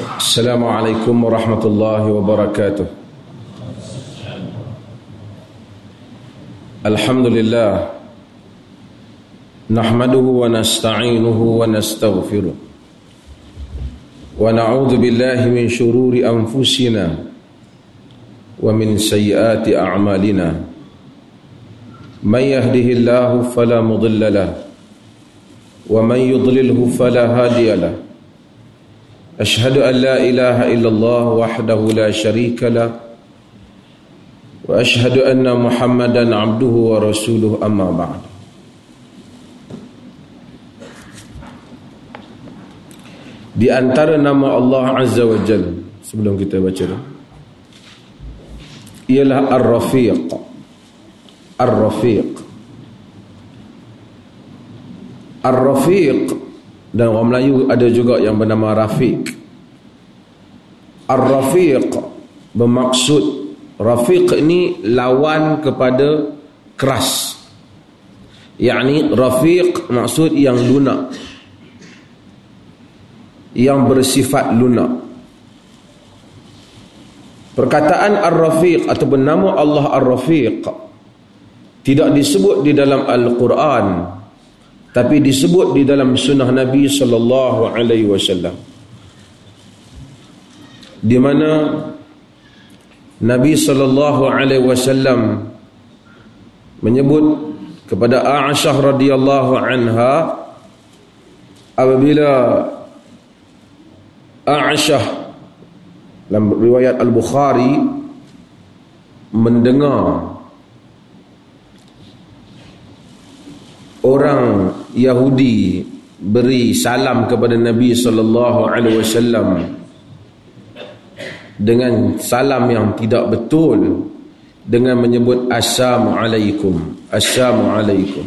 Assalamualaikum warahmatullahi wabarakatuh. Alhamdulillah nahmaduhu wa nasta'inuhu wa nastaghfiruh wa na'udzu billahi min shururi anfusina wa min sayyiati a'malina. Man yahdihillahu fala mudilla lahu wa man yudlilhu fala hadiya lahu. Ashhadu an la ilaha illallah wahdahu la sharika lahu wa ashhadu anna Muhammadan abduhu wa rasuluhu, amma ba'd. Di antara nama Allah Azza wa Jalla, sebelum kita baca dah, ialah Ar-Rafiq. Ar-Rafiq, Ar-Rafiq, dan orang Melayu ada juga yang bernama Rafiq. Ar-Rafiq bermaksud, Rafiq ni lawan kepada keras, yakni Rafiq maksud yang lunak, yang bersifat lunak. Perkataan Ar-Rafiq atau nama Allah Ar-Rafiq tidak disebut di dalam Al-Quran, tapi disebut di dalam sunnah Nabi sallallahu alaihi wasallam, di mana Nabi sallallahu alaihi wasallam menyebut kepada Aisyah radhiyallahu anha, apabila Aisyah dalam riwayat Al-Bukhari mendengar orang Yahudi beri salam kepada Nabi sallallahu alaihi wasallam dengan salam yang tidak betul, dengan menyebut assalamualaikum, assalamualaikum.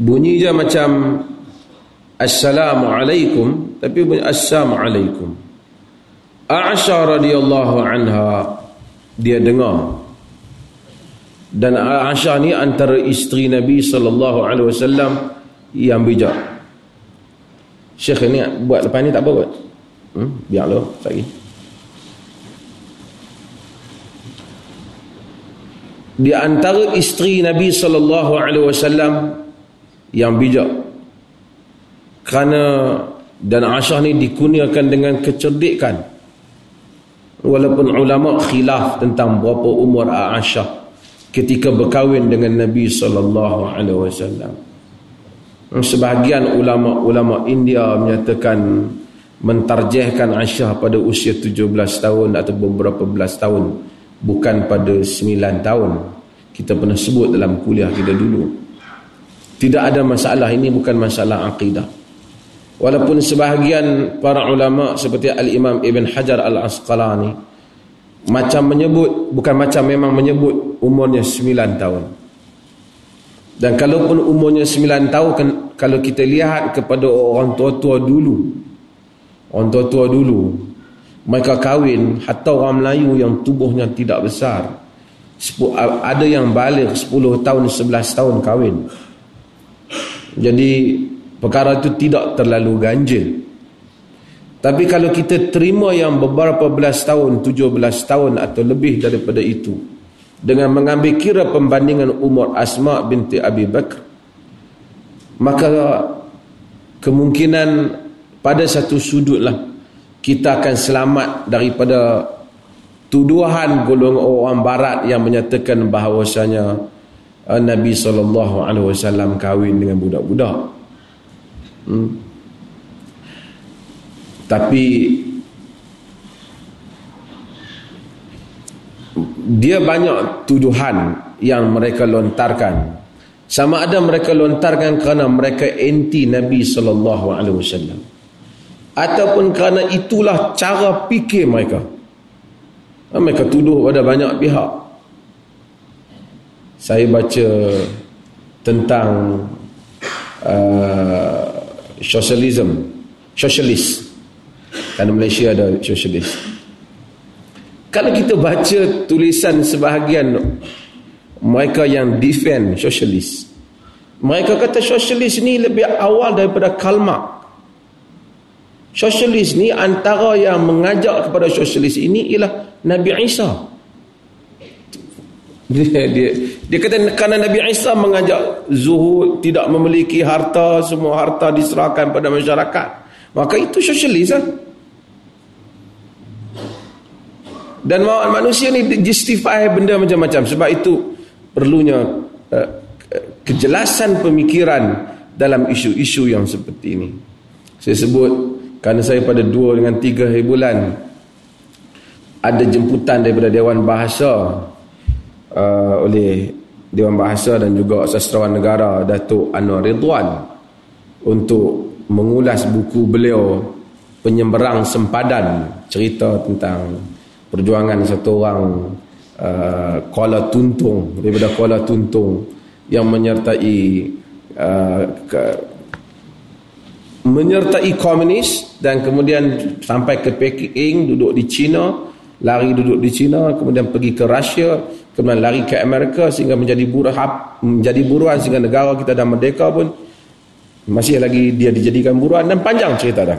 Bunyi je macam assalamualaikum, tapi bunyi assalamualaikum. Aisyah radhiyallahu anha dia dengar, dan Aisyah ni antara isteri Nabi sallallahu alaihi wasallam yang bijak. Syekh ni buat lepas ni tak apa kot. Biarlah lagi. Di antara isteri Nabi sallallahu alaihi wasallam yang bijak. Kerana dan Aisyah ni dikurniakan dengan kecerdikan, walaupun ulama khilaf tentang berapa umur Aisyah ketika berkahwin dengan Nabi sallallahu alaihi wasallam. Sebahagian ulama-ulama India menyatakan, mentarjihkan Aisyah pada usia 17 tahun atau beberapa belas tahun, bukan pada 9 tahun. Kita pernah sebut dalam kuliah kita dulu. Tidak ada masalah, ini bukan masalah akidah. Walaupun sebahagian para ulama seperti Al-Imam Ibn Hajar Al-Asqalani memang menyebut umurnya 9 tahun. Dan kalaupun umurnya 9 tahun, kalau kita lihat kepada orang tua-tua dulu, mereka kahwin, hatta orang Melayu yang tubuhnya tidak besar, ada yang baligh 10 tahun, 11 tahun kahwin. Jadi perkara itu tidak terlalu ganjil. Tapi kalau kita terima yang beberapa belas tahun, 17 tahun atau lebih daripada itu, dengan mengambil kira pembandingan umur Asma' binti Abi Bakr, maka kemungkinan pada satu sudutlah kita akan selamat daripada tuduhan golongan orang barat yang menyatakan bahawasanya Nabi SAW kahwin dengan budak-budak. Tapi dia banyak tuduhan yang mereka lontarkan. Sama ada mereka lontarkan kerana mereka anti Nabi SAW, ataupun kerana itulah cara fikir mereka. Mereka tuduh pada banyak pihak. Saya baca tentang sosialis. Kerana Malaysia ada sosialis. Kalau kita baca tulisan sebahagian mereka yang defend sosialis, mereka kata sosialis ni lebih awal daripada Karl Marx. Sosialis ni, antara yang mengajak kepada sosialis ini ialah Nabi Isa. Dia kata kerana Nabi Isa mengajak zuhud, tidak memiliki harta, semua harta diserahkan pada masyarakat, maka itu sosialis lah. Dan manusia ni justify benda macam-macam. Sebab itu perlunya kejelasan pemikiran dalam isu-isu yang seperti ini. Saya sebut kerana saya pada 2 dengan 3 hari bulan ada jemputan daripada Dewan Bahasa, oleh Dewan Bahasa dan juga Sastrawan Negara Datuk Anwar Ridwan, untuk mengulas buku beliau Penyemberang Sempadan, cerita tentang perjuangan satu orang Kuala Tuntung, daripada Kuala Tuntung, yang menyertai komunis dan kemudian sampai ke Peking, duduk di China, lari duduk di China, kemudian pergi ke Rusia, kemudian lari ke Amerika, sehingga menjadi buruan, sehingga negara kita dah merdeka pun masih lagi dia dijadikan buruan, dan panjang cerita dah.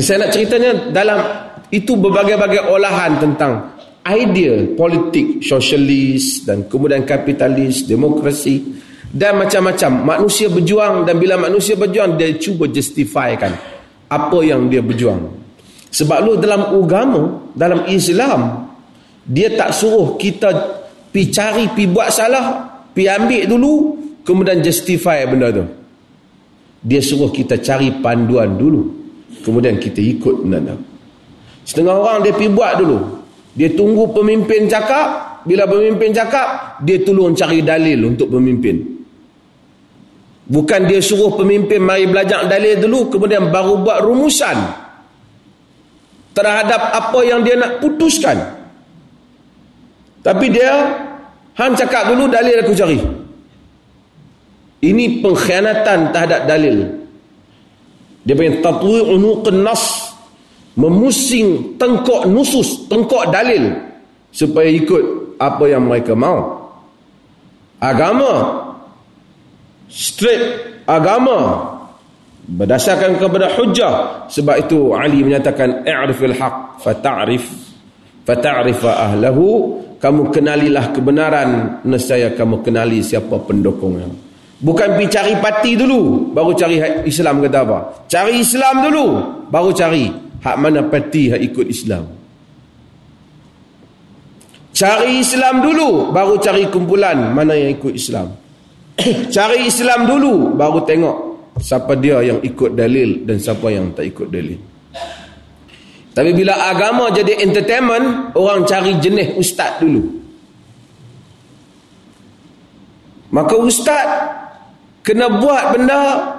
Saya nak ceritanya dalam itu berbagai-bagai olahan tentang idea politik, sosialis dan kemudian kapitalis, demokrasi dan macam-macam. Manusia berjuang, dan bila manusia berjuang dia cuba justifikan apa yang dia berjuang. Sebab lu dalam agama, dalam Islam, dia tak suruh kita pi cari, pi buat salah, pi ambil dulu kemudian justify benda tu. Dia suruh kita cari panduan dulu, kemudian kita ikut benda tu. Setengah orang dia pi buat dulu, dia tunggu pemimpin cakap. Bila pemimpin cakap, dia tolong cari dalil untuk pemimpin. Bukan dia suruh pemimpin mari belajar dalil dulu kemudian baru buat rumusan terhadap apa yang dia nak putuskan. Tapi dia hang cakap dulu, dalil aku cari. Ini pengkhianatan terhadap dalil. Dia panggil tatwi unuqun nas, memusing tengkok nusus, tengkok dalil, supaya ikut apa yang mereka mahu. Agama straight, agama berdasarkan kepada hujah. Sebab itu Ali menyatakan i'rifil haq fata'rifa ahlahu, kamu kenalilah kebenaran, nescaya kamu kenali siapa pendukungnya. Bukan pergi cari parti dulu baru cari hak Islam kata apa. Cari Islam dulu baru cari hak mana parti hak ikut Islam. Cari Islam dulu baru cari kumpulan mana yang ikut Islam. Cari Islam dulu baru tengok siapa dia yang ikut dalil dan siapa yang tak ikut dalil. Tapi bila agama jadi entertainment, orang cari jenis ustaz dulu. Maka ustaz kena buat benda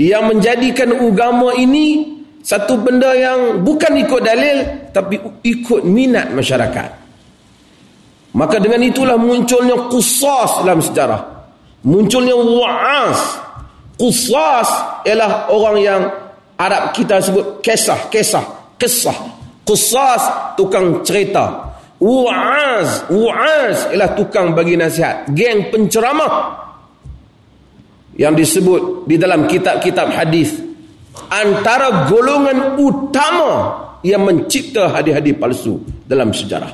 yang menjadikan agama ini satu benda yang bukan ikut dalil tapi ikut minat masyarakat. Maka dengan itulah munculnya qisas dalam sejarah, munculnya wa'as. Qisas ialah orang yang Arab kita sebut kisah. Qisas tukang cerita. Wa'as ialah tukang bagi nasihat, geng penceramah, yang disebut di dalam kitab-kitab hadis antara golongan utama yang mencipta hadis-hadis palsu dalam sejarah.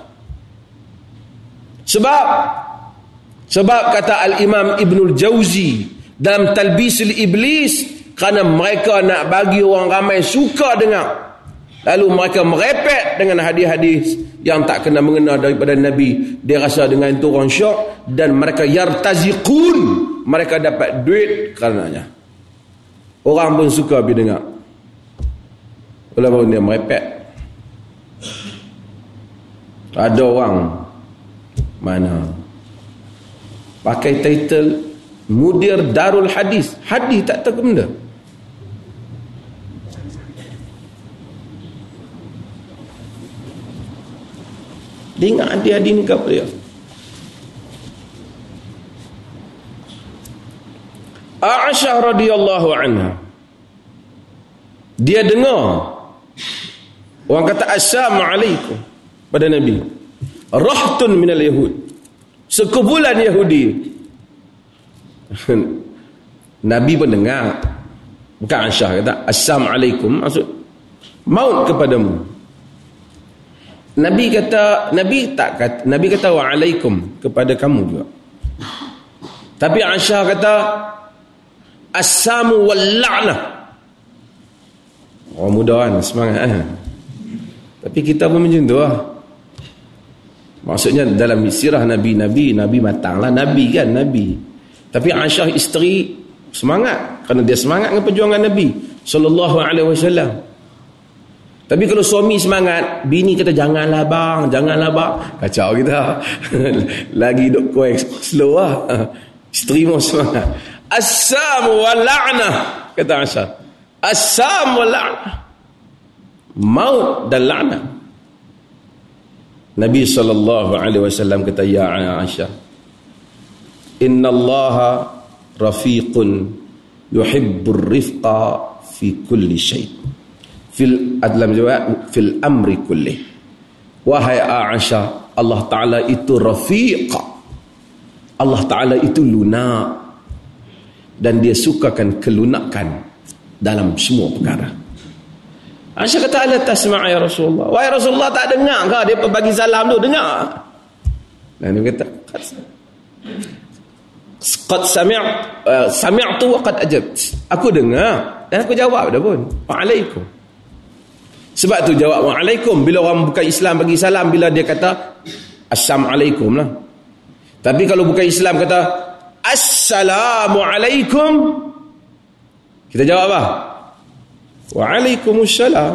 Sebab kata Al-Imam Ibnul Jauzi dalam Talbisul Iblis, kerana mereka nak bagi orang ramai suka dengar, lalu mereka merepet dengan hadis-hadis yang tak kena mengena daripada Nabi. Dia rasa dengan itu orang syok, dan mereka yartaziqun, mereka dapat duit karenanya. Orang pun suka bila dengar, lalu dia merepet. Ada orang mana pakai title mudir darul hadis tak tahu benda. Dia ingat hadis-hadis ni kat dia. Aisyah radhiyallahu anha, dia dengar orang kata assalamualaikum pada Nabi, rahtun minal yahud, sekumpulan Yahudi. Nabi pun dengar Bukan Aisyah kata assalamualaikum, maksud maut kepadamu. Nabi kata, Nabi kata waalaikum, kepada kamu juga. Tapi Aisyah kata assamu wal la'nah. Orang muda kan semangat kan? Tapi kita pun macam tu lah. Maksudnya dalam sirah Nabi matang lah. Nabi kan, Nabi. Tapi Aisyah isteri semangat, kerana dia semangat dengan perjuangan Nabi SAW. Tapi kalau suami semangat, bini kata janganlah bang, janganlah bang, kacau kita. Lagi duk kuih slow lah. Isteri pun semangat. Assam wa la'nah, kata Aisyah. Assam wa la'nah, maut dan la'nah. Nabi SAW kata, ya Aisyah, inna allaha rafiqun yuhibbur rifqa fi kulli syai' fil adlam jawab fil amri kulli. Wahai Aisyah, Allah Ta'ala itu rafiq, Allah Ta'ala itu lunak, dan dia sukakan kelunakan dalam semua perkara. Aisyah kata, ala tasma' ya Rasulullah, wahai Rasulullah, tak dengar ke dia bagi salam tu? Dengar. Dan dia kata qad sami'tu wa qad ajabt, aku dengar dan aku jawab dah pun, waalaikum. Sebab tu jawab waalaikum bila orang bukan Islam bagi salam, bila dia kata assalamualaikum lah. Tapi kalau bukan Islam kata assalamualaikum, kita jawab apa? Waalaikumsalam.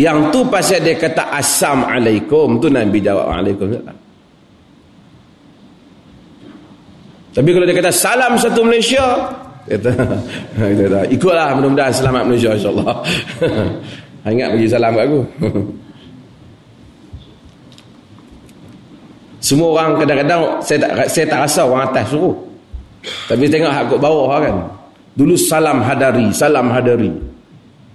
Yang tu pasal dia kata assam alaikum, tu Nabi jawab waalaikumsalam. Tapi kalau dia kata salam satu Malaysia, kita kata ikutlah, mudah-mudahan selamat Malaysia insya-Allah. Ingat bagi salam kat aku. Semua orang kadang-kadang saya tak rasa orang atas suruh. Tapi tengok hak kat bawah kan. Dulu salam hadari.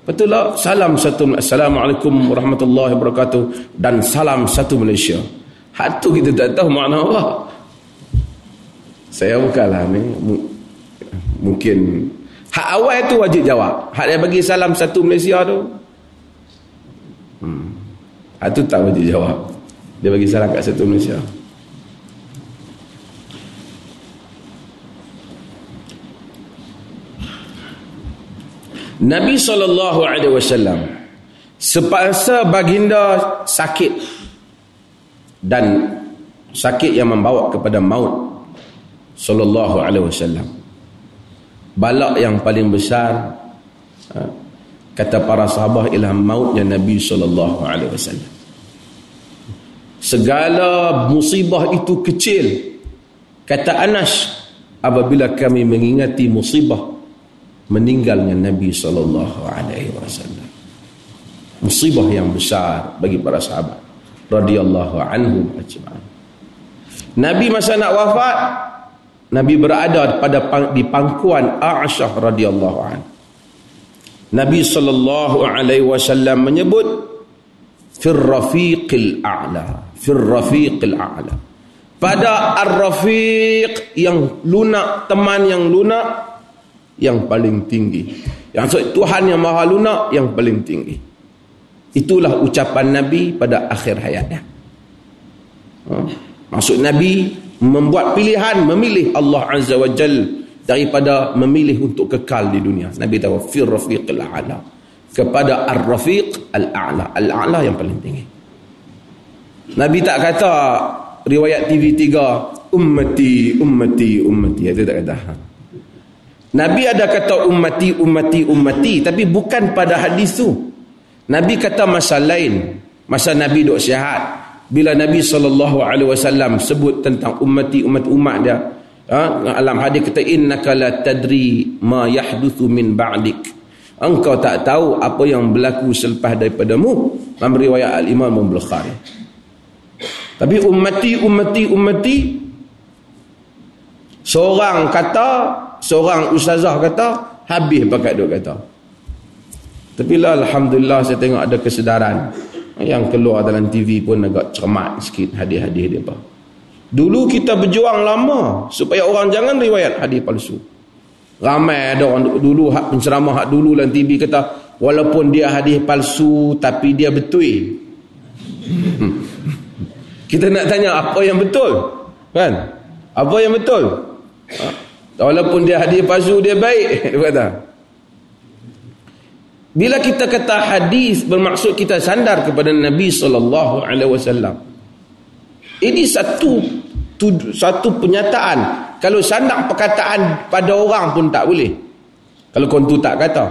Betul lah, salam satu, assalamualaikum warahmatullahi wabarakatuh, dan salam satu Malaysia. Hak tu kita tak tahu makna apa. Saya bukanlah ni, mungkin hak awal tu wajib jawab. Hak dia bagi salam satu Malaysia tu, hak tu tak wajib jawab. Dia bagi salam kat satu Malaysia. Nabi SAW sepaksa baginda sakit, dan sakit yang membawa kepada maut. SAW balak yang paling besar, kata para sahabat, ialah mautnya Nabi SAW. Segala musibah itu kecil, kata Anas, apabila kami mengingati musibah meninggalnya Nabi SAW. Musibah yang besar bagi para sahabat radhiyallahu anhum ajma'in. Nabi masa nak wafat, Nabi berada di pangkuan Aisyah radhiyallahu anha. Nabi SAW menyebut fir rafiqil a'la, fir rafiqil a'la, pada ar-rafiq yang lunak, teman yang lunak, yang paling tinggi. Yang maksud Tuhan yang maha lunak, yang paling tinggi. Itulah ucapan Nabi pada akhir hayatnya. Maksud Nabi membuat pilihan, memilih Allah Azza wa Jal daripada memilih untuk kekal di dunia. Nabi tahu fir rafiqil a'la, kepada ar-rafiq al-a'la, al-a'la yang paling tinggi. Nabi tak kata riwayat TV3 ummati ummati ummati, itu tak kata. Nabi ada kata ummati, ummati, ummati, tapi bukan pada hadis tu. Nabi kata masa lain, masa Nabi duduk sihat, bila Nabi SAW sebut tentang ummati, umat dia, alam hadis kata innaka la tadri ma yahduthu min ba'dik, engkau tak tahu apa yang berlaku selepas daripadamu, dalam riwayat Al-Imam Ibn Bukhari. Tapi ummati, ummati, ummati, seorang kata, seorang ustazah kata, habis pakat duk kata. Tapi lah alhamdulillah saya tengok ada kesedaran. Yang keluar dalam TV pun agak cermat sikit hadis-hadis dia apa. Dulu kita berjuang lama supaya orang jangan riwayat hadis palsu. Ramai ada orang dulu, hak penceramah hak dulu dalam TV kata, walaupun dia hadis palsu tapi dia betul. Kita nak tanya apa yang betul? Kan? Apa yang betul? Walaupun dia hadis palsu dia baik, dia kata. Bila kita kata hadis bermaksud kita sandar kepada Nabi sallallahu alaihi wasallam. Ini satu penyataan. Kalau sandar perkataan pada orang pun tak boleh, kalau kontu tak kata.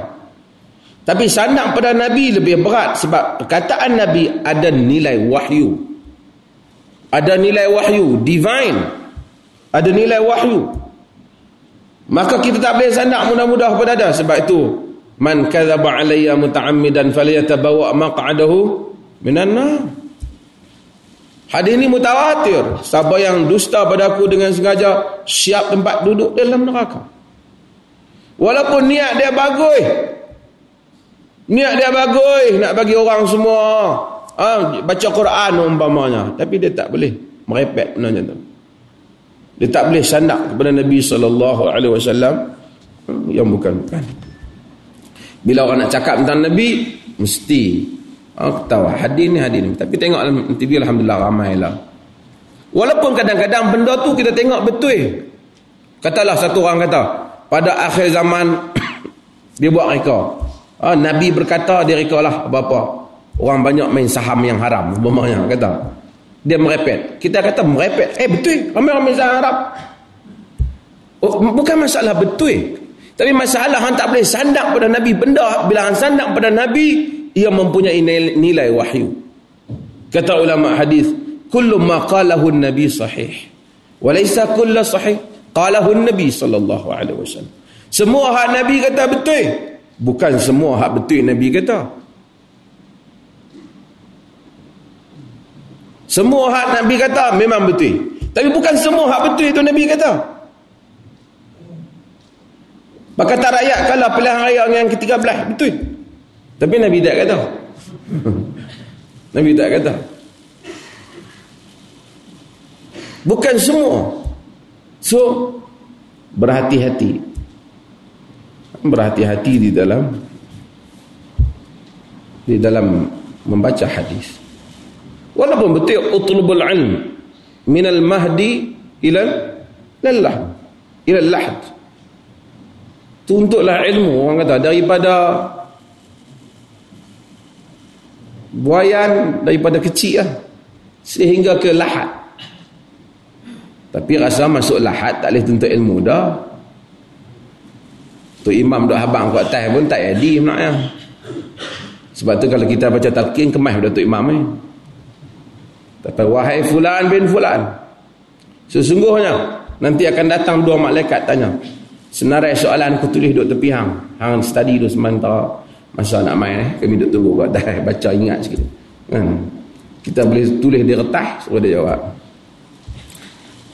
Tapi sandar pada Nabi lebih berat, sebab perkataan Nabi ada nilai wahyu. Ada nilai wahyu, divine. Ada nilai wahyu. Maka kita tak boleh sandar mudah-mudah pada dia. Sebab itu, man kadzaba alayya muta'ammidan falyatabawa maq'adahu minan nar. Hadis ini mutawatir. Siapa yang dusta pada aku dengan sengaja, siap tempat duduk dalam neraka. Walaupun niat dia bagus. Niat dia bagus. Nak bagi orang semua. Baca Quran umpamanya. Tapi dia tak boleh merepek benda macam tu. Dia tak boleh sandak kepada Nabi SAW yang bukan-bukan. Bila orang nak cakap tentang Nabi, mesti ketawa hadis ni. Tapi tengoklah TV, alhamdulillah ramailah. Walaupun kadang-kadang benda tu kita tengok betul. Katalah satu orang kata, pada akhir zaman dia buat reka. Nabi berkata dia reka lah apa-apa. Orang banyak main saham yang haram umpamanya, kata. Dia merepet. Kita kata merepet. Betul. Ramai-ramai saham haram. Bukan masalah betul. Tapi masalah hang tak boleh sandak pada Nabi benda. Bila hang sandak pada Nabi, ia mempunyai nilai wahyu. Kata ulama hadis, kullu ma qalahu an-nabi sahih wa laysa kullu sahih qalahu an-nabi sallallahu alaihi wasallam. Semua hak Nabi kata betul, bukan semua hak betul Nabi kata. Semua hak Nabi kata memang betul, tapi bukan semua hak betul itu Nabi kata. Pakatan rakyat kalah pilihan raya yang ke-13 betul. Tapi Nabi tak kata. Nabi tak kata. Bukan semua. So, berhati-hati. Berhati-hati di dalam membaca hadis. Walaupun betul utlubul ilm minal mahdi ilal lahd. Tuntutlah ilmu, orang kata, daripada buayan, daripada kecil lah, sehingga ke lahat. Tapi rasa masuk lahat tak boleh tuntut ilmu dah. Tu imam duk habang kat atas pun tak jadi sebenarnya. Sebab tu kalau kita baca talqin kemas pada tu imam ni. Tapi wahai fulan bin fulan, sesungguhnya nanti akan datang dua malaikat tanya. Senarai soalan aku tulis duk tepi hang. Hang study duk sementara. Masa nak main kami duduk tunggu kat atas, baca ingat sikit. Kita boleh tulis di kertas, suruh dia jawab.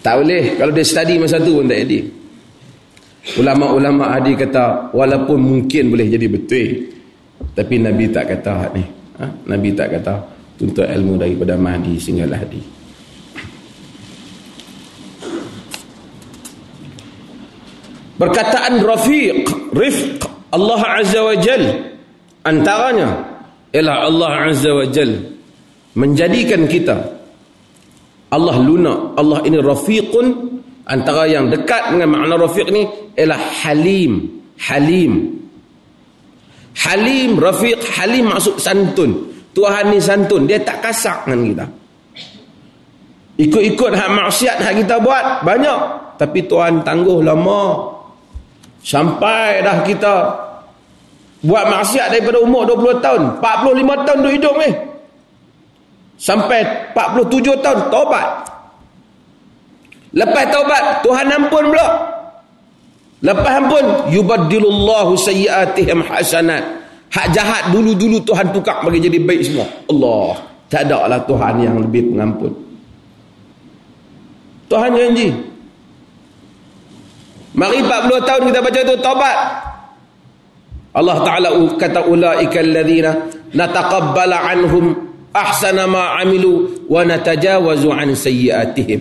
Tak boleh kalau dia study masa tu pun tak jadi. Ulama-ulama hadis kata walaupun mungkin boleh jadi betul, tapi Nabi tak kata hak ni. Nabi tak kata tuntut ilmu daripada Mahdi sehingga Lahdi. Perkataan rifq Allah Azza wa Jalla, antaranya ialah Allah Azza wa Jalla menjadikan kita, Allah lunak. Allah ini rafiqun. Antara yang dekat dengan makna rafiq ni ialah halim. Rafiq, halim maksud santun. Tuhan ni santun, dia tak kasar dengan kita. Ikut-ikut hak maksiat hak kita buat banyak, tapi Tuhan tangguh lama. Sampai dah kita buat maksiat daripada umur 20 tahun, 45 tahun duk hidup ni. Sampai 47 tahun taubat. Lepas taubat, Tuhan ampun pula. Lepas ampun, yubaddilullahu sayyi'atihim hasanat. Hak jahat dulu-dulu Tuhan tukar bagi jadi baik semua. Allah, tak ada lah Tuhan yang lebih pengampun. Tuhan janji. Mari 40 tahun kita baca tu taubat. Allah Ta'ala kata ulaika alladhina nataqabbala anhum ahsana ma amilu wa natajawazu an sayyiatihim.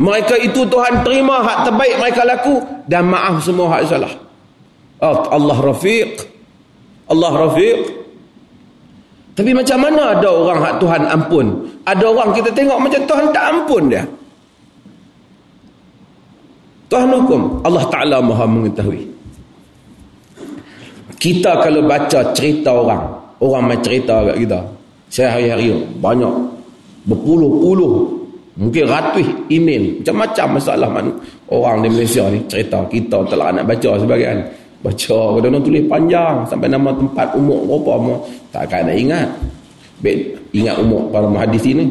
Mereka itu Tuhan terima hak terbaik mereka laku dan maaf semua hak salah. Allah Rafiq. Tapi macam mana ada orang hak Tuhan ampun? Ada orang kita tengok macam Tuhan tak ampun dia. Tuhan hukum. Allah Ta'ala Maha mengetahui. Kita kalau baca cerita orang main cerita kat kita. Saya hari-hari banyak, berpuluh-puluh, mungkin ratus email, macam-macam masalah orang di Malaysia ni cerita. Kita telah nak baca sebagian, baca orang tulis panjang sampai nama tempat, umur berapa, tak akan nak ingat. Baik, ingat umur para muhadis ni.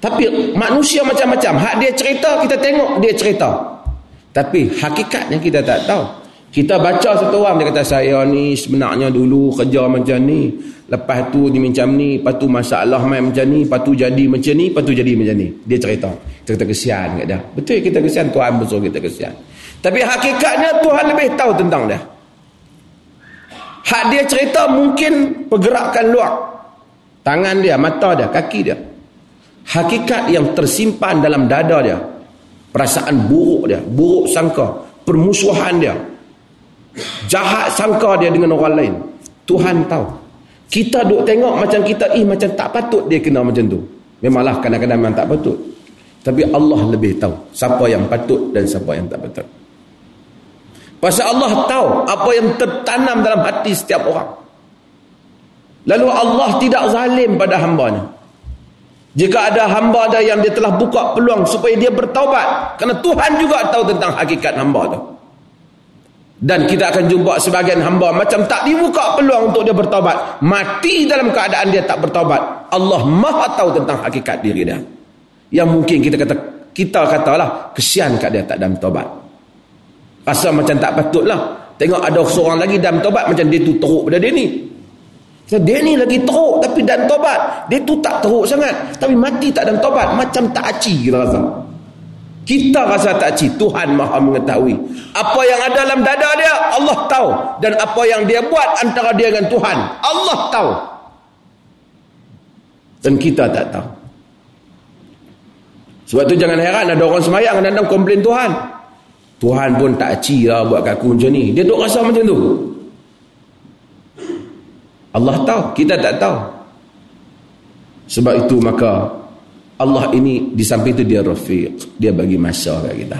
Tapi manusia macam-macam, hak dia cerita, kita tengok dia cerita, tapi hakikatnya kita tak tahu. Kita baca satu orang, dia kata saya ni sebenarnya dulu kerja macam ni, lepas tu ni macam ni, lepas tu masalah main macam ni, lepas tu jadi macam ni, lepas tu jadi macam ni. Dia cerita. Kita kesian kat dia. Betul, kita kesian, Tuhan besar kita kesian. Tapi hakikatnya Tuhan lebih tahu tentang dia. Hak dia cerita mungkin pergerakan luar, tangan dia, mata dia, kaki dia. Hakikat yang tersimpan dalam dada dia, perasaan buruk dia, buruk sangka, permusuhan dia, jahat sangka dia dengan orang lain, Tuhan tahu. Kita duk tengok macam kita, macam tak patut dia kena macam tu. Memanglah kadang-kadang memang tak patut, tapi Allah lebih tahu siapa yang patut dan siapa yang tak patut. Pasal Allah tahu apa yang tertanam dalam hati setiap orang. Lalu Allah tidak zalim pada hamba-Nya. Jika ada hamba dia yang dia telah buka peluang supaya dia bertaubat, kerana Tuhan juga tahu tentang hakikat hamba tu. Dan kita akan jumpa sebagian hamba macam tak dibuka peluang untuk dia bertaubat, mati dalam keadaan dia tak bertaubat. Allah Maha tahu tentang hakikat diri dia. Yang mungkin kita katalah kesian kat dia tak dalam taubat, rasa macam tak patutlah. Tengok ada seorang lagi dalam taubat, macam dia tu teruk pada dia ni. Dia ni lagi teruk tapi dalam taubat. Dia tu tak teruk sangat tapi mati tak dalam taubat. Macam tak aci kita rasa. Kita rasa tak aci. Tuhan Maha mengetahui. Apa yang ada dalam dada dia, Allah tahu. Dan apa yang dia buat antara dia dengan Tuhan, Allah tahu. Dan kita tak tahu. Sebab tu jangan heran ada orang semayang kadang-kadang komplain Tuhan. Tuhan pun tak aci lah buat kaku macam ni. Dia duk rasa macam tu. Allah tahu. Kita tak tahu. Sebab itu maka Allah ini di samping itu dia Rafiq, dia bagi masa kat kita.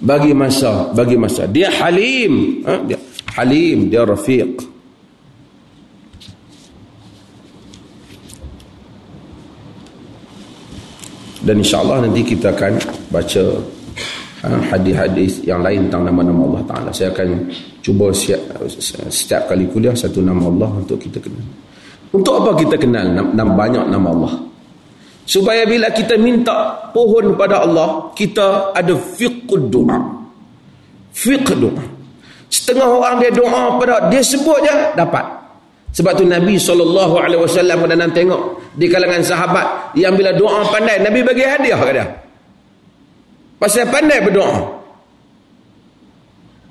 Bagi masa. Dia Halim, dia Rafiq. Dan insya-Allah nanti kita akan baca hadis-hadis yang lain tentang nama-nama Allah Taala. Saya akan cuba setiap kali kuliah satu nama Allah untuk kita kenal. Untuk apa kita kenal banyak nama Allah? Supaya bila kita minta pohon pada Allah, kita ada fiqh doa. Fiqh doa. Setengah orang dia doa pada, dia sebut je dapat. Sebab tu Nabi SAW kadang-kadang tengok di kalangan sahabat yang bila doa pandai, Nabi bagi hadiah kat dia. Pasal pandai berdoa.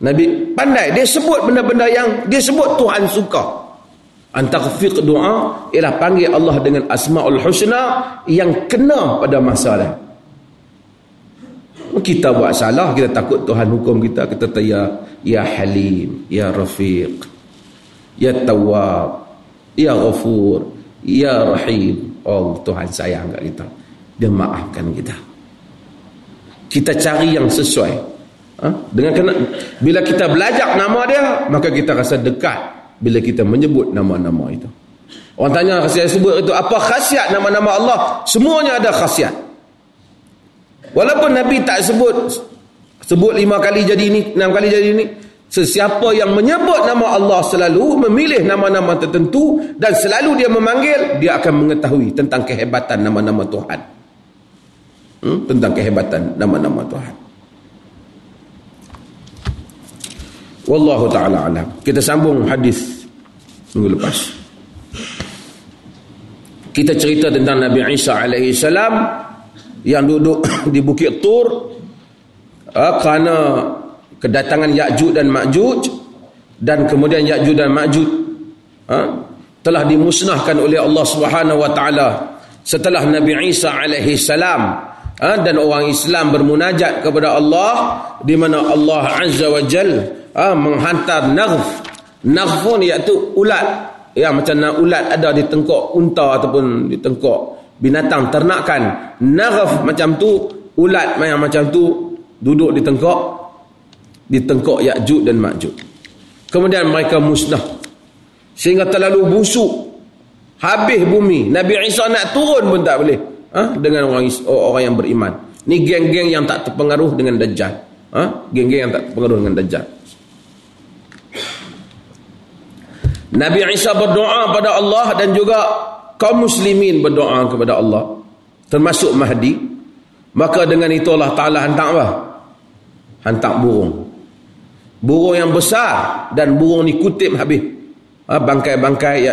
Nabi pandai, dia sebut benda-benda yang dia sebut Tuhan suka. Antaghfiq doa ialah panggil Allah dengan asma'ul husna yang kena pada masa dia. Kita buat salah, kita takut Tuhan hukum kita, kita tanya ya Halim, ya Rafiq, ya Tawwab, ya Ghafur, ya Rahim. Oh, Tuhan sayang kat kita, dia maafkan kita. Kita cari yang sesuai. Dengan kena, bila kita belajar nama dia, maka kita rasa dekat bila kita menyebut nama-nama itu. Orang tanya, saya sebut itu apa khasiat nama-nama Allah? Semuanya ada khasiat. Walaupun Nabi tak sebut 5 kali jadi ini, 6 kali jadi ini. Sesiapa yang menyebut nama Allah selalu memilih nama-nama tertentu dan selalu dia memanggil, dia akan mengetahui tentang kehebatan nama-nama Tuhan. Tentang kehebatan nama-nama Tuhan. Wallahu ta'ala alam. Kita sambung hadis minggu lepas. Kita cerita tentang Nabi Isa AS yang duduk di Bukit Tur kerana kedatangan Ya'juj dan Ma'juj, dan kemudian Ya'juj dan Ma'juj telah dimusnahkan oleh Allah Subhanahu Wa Taala setelah Nabi Isa AS dan orang Islam bermunajat kepada Allah, di mana Allah Azza wa Jalla menghantar nazf. Nazfun iaitu ulat, ya, macam ulat ada di tengkuk unta ataupun di tengkuk binatang ternakan. Nazf macam tu, ulat yang macam tu duduk di tengkuk, di tengkuk Ya'juj dan Ma'juj. Kemudian mereka musnah sehingga terlalu busuk, habis bumi. Nabi Isa nak turun pun tak boleh dengan orang yang beriman. Ni geng-geng yang tak terpengaruh dengan Dajjal. Geng-geng yang tak terpengaruh dengan Dajjal. Nabi Isa berdoa pada Allah dan juga kaum muslimin berdoa kepada Allah, termasuk Mahdi. Maka dengan itulah Ta'ala hantar apa? Hantar burung. Burung yang besar, dan burung ni kutip habis bangkai-bangkai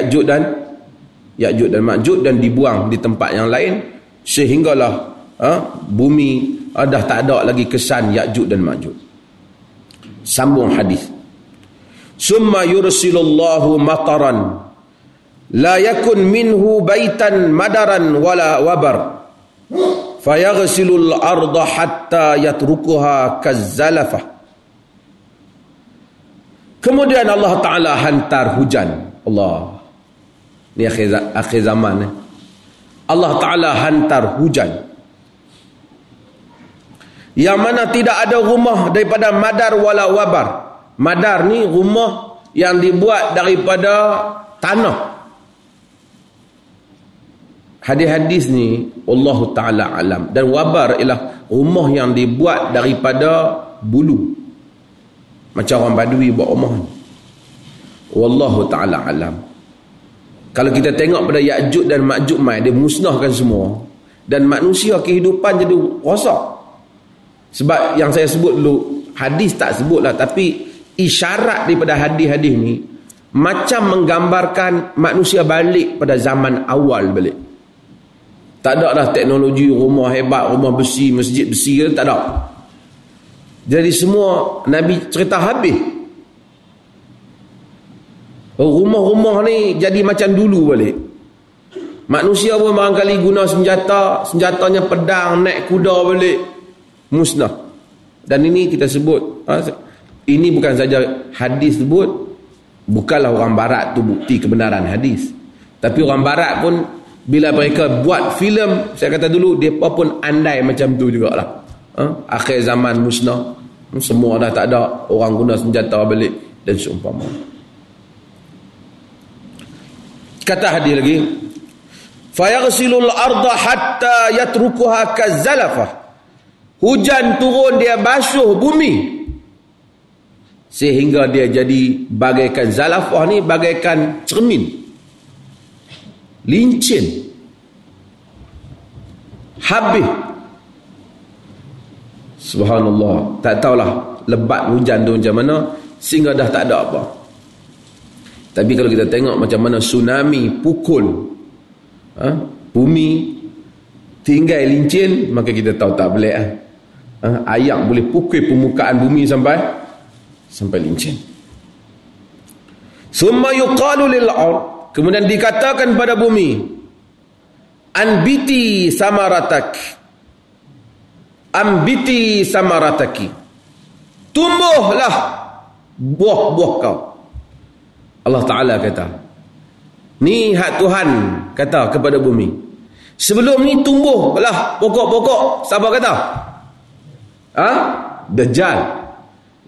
Ya'juj dan Ma'juj dan dibuang di tempat yang lain. Sehinggalah bumi dah tak ada lagi kesan Ya'juj dan Ma'juj. Sambung hadis. Summa yursilullahu mataran la yakun minhu baitan madaran wala wabar fayaghsilul arda hatta yatrukuha kazzalafah. Kemudian Allah Ta'ala hantar hujan. Allah. Ni akhir zaman ni. Allah Ta'ala hantar hujan yang mana tidak ada rumah daripada madar wala wabar. Madar ni rumah yang dibuat daripada tanah. Hadis-hadis ni Allah Ta'ala alam. Dan wabar ialah rumah yang dibuat daripada bulu, macam orang Badui buat rumah. Wallahu Ta'ala alam. Kalau kita tengok pada Ya'juj dan Ma'juj mai, dia musnahkan semua. Dan manusia kehidupan jadi rosak. Sebab yang saya sebut dulu, hadis tak sebutlah, tapi isyarat daripada hadis-hadis ni macam menggambarkan manusia balik pada zaman awal balik. Tak ada dah teknologi rumah hebat, rumah besi, masjid besi, tak ada. Jadi semua Nabi cerita habis. Rumah-rumah ni jadi macam dulu balik. Manusia pun barangkali guna senjata, senjatanya pedang, naik kuda balik, musnah. Dan ini kita sebut, ini bukan saja hadis sebut, bukanlah orang barat tu bukti kebenaran hadis. Tapi orang barat pun bila mereka buat filem, saya kata dulu, mereka pun andai macam tu jugalah. Akhir zaman musnah, semua dah tak ada, orang guna senjata balik dan seumpama. Kata hadis lagi, fayaghsilul arda hatta yatrukuha kazzalafah. Hujan turun, dia basuh bumi sehingga dia jadi bagaikan zalafah ni, bagaikan cermin, lincin, habis. Subhanallah, tak tahulah lebat hujan tu macam mana sehingga dah tak ada apa. Tapi kalau kita tengok macam mana tsunami pukul bumi, tinggal lincin, maka kita tahu tak boleh ayak boleh pukul permukaan bumi sampai lincin. Summa yuqalu lil ard, kemudian dikatakan pada bumi, anbiti samaratak, ambiti samarataki, tumbuhlah buah-buah kau. Allah Ta'ala kata, ni hak Tuhan kata kepada bumi. Sebelum ni tumbuhlah pokok-pokok. Siapa kata? Dajjal.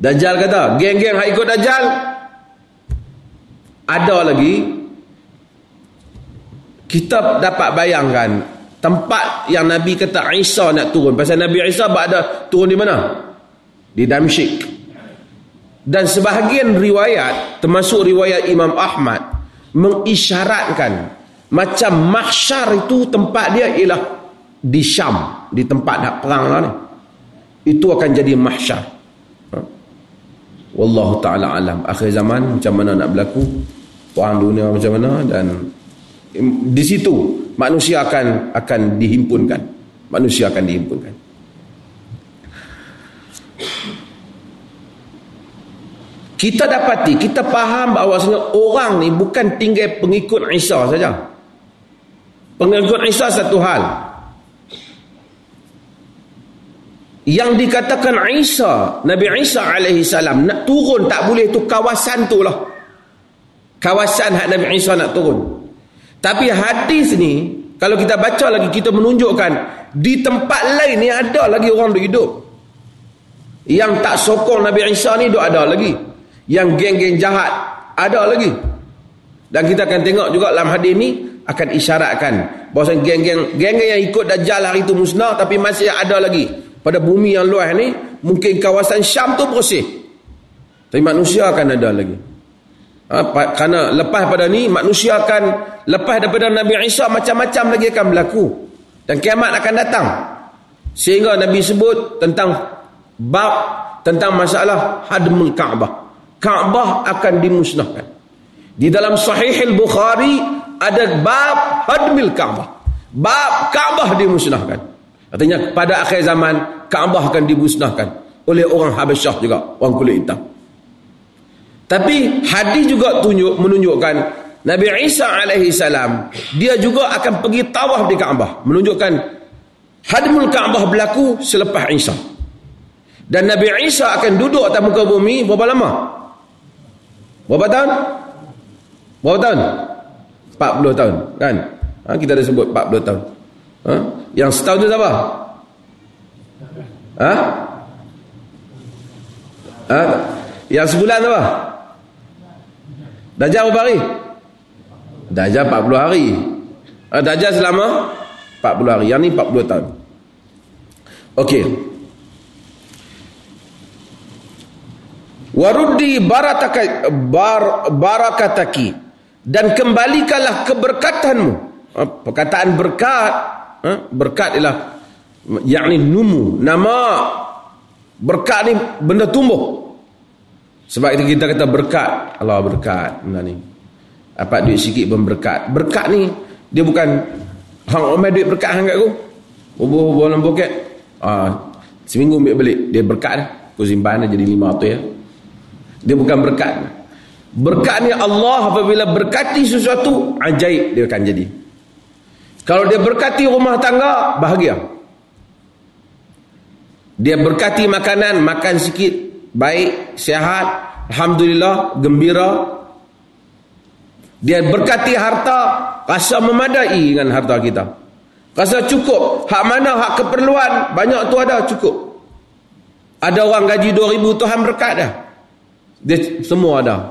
Dajjal kata, geng-geng hak ikut Dajjal. Ada lagi, kita dapat bayangkan tempat yang Nabi kata Isa nak turun. Pasal Nabi Isa ada turun di mana? Di Damsyik. Dan sebahagian riwayat, termasuk riwayat Imam Ahmad, mengisyaratkan macam mahsyar itu tempat dia ialah di Syam, di tempat nak perang lah ni. Itu akan jadi mahsyar. Wallahu Ta'ala alam. Akhir zaman macam mana nak berlaku, perang dunia macam mana, dan di situ manusia akan dihimpunkan. Manusia akan dihimpunkan. Kita dapati, kita faham bahawasanya orang ni bukan tinggal pengikut Isa saja. Pengikut Isa satu hal. yang dikatakan Isa, Nabi Isa AS nak turun tak boleh tu, kawasan tu lah, kawasan hak Nabi Isa nak turun. Tapi hadis ni kalau kita baca lagi, kita menunjukkan di tempat lain ni ada lagi orang duk hidup yang tak sokong Nabi Isa ni, duk ada lagi, yang geng-geng jahat ada lagi. Dan kita akan tengok juga dalam hadis ni akan isyaratkan bahawa geng-geng yang ikut Dajjal hari itu musnah, tapi masih ada lagi pada bumi yang luas ni. Mungkin kawasan Syam tu bersih, tapi manusia akan ada lagi. Kerana lepas pada ni manusia akan, lepas daripada Nabi Isa, macam-macam lagi akan berlaku. Dan kiamat akan datang. Sehingga Nabi sebut tentang bab tentang masalah hadmul Kaabah. Kaabah akan dimusnahkan. Di dalam Sahih Al-Bukhari ada bab hadmul Kaabah, bab Kaabah dimusnahkan. Artinya pada akhir zaman Kaabah akan dimusnahkan oleh orang Habasyah juga, orang kulit hitam. Tapi hadis juga menunjukkan Nabi Isa AS dia juga akan pergi tawaf di Kaabah, menunjukkan hadmul Kaabah berlaku selepas Isa. Dan Nabi Isa akan duduk atas muka bumi berapa lama? Berapa tahun? 40 tahun kan? Kita dah sebut 40 tahun. Yang setahun tu apa? Yang sebulan tu apa? Dajjal berapa hari? Dajjal 40 hari. Dajjal selama 40 hari. Yang ni 40 tahun. Okey. Waruddi barakataki, dan kembalikanlah keberkatanmu. Perkataan berkat, berkat ialah yakni numu, nama. Berkat ni benda tumbuh. Sebab itu kita kata berkat, Allah berkat benda ni, dapat duit sikit pun berkat. Berkat ni dia bukan hang omai duit berkat hang kat aku, bubuh-bubuh dalam poket, seminggu ambil balik, dia berkat dah, aku simpan dah jadi 500 ya. Dia bukan berkat. Berkat ni Allah apabila berkati sesuatu, ajaib dia akan jadi. Kalau dia berkati rumah tangga, bahagia. Dia berkati makanan, makan sikit, baik, sihat, alhamdulillah, gembira. Dia berkati harta, rasa memadai dengan harta kita, rasa cukup. Hak mana, hak keperluan, banyak tu ada, cukup. Ada orang gaji 2,000, Tuhan berkat dah. Dia semua ada.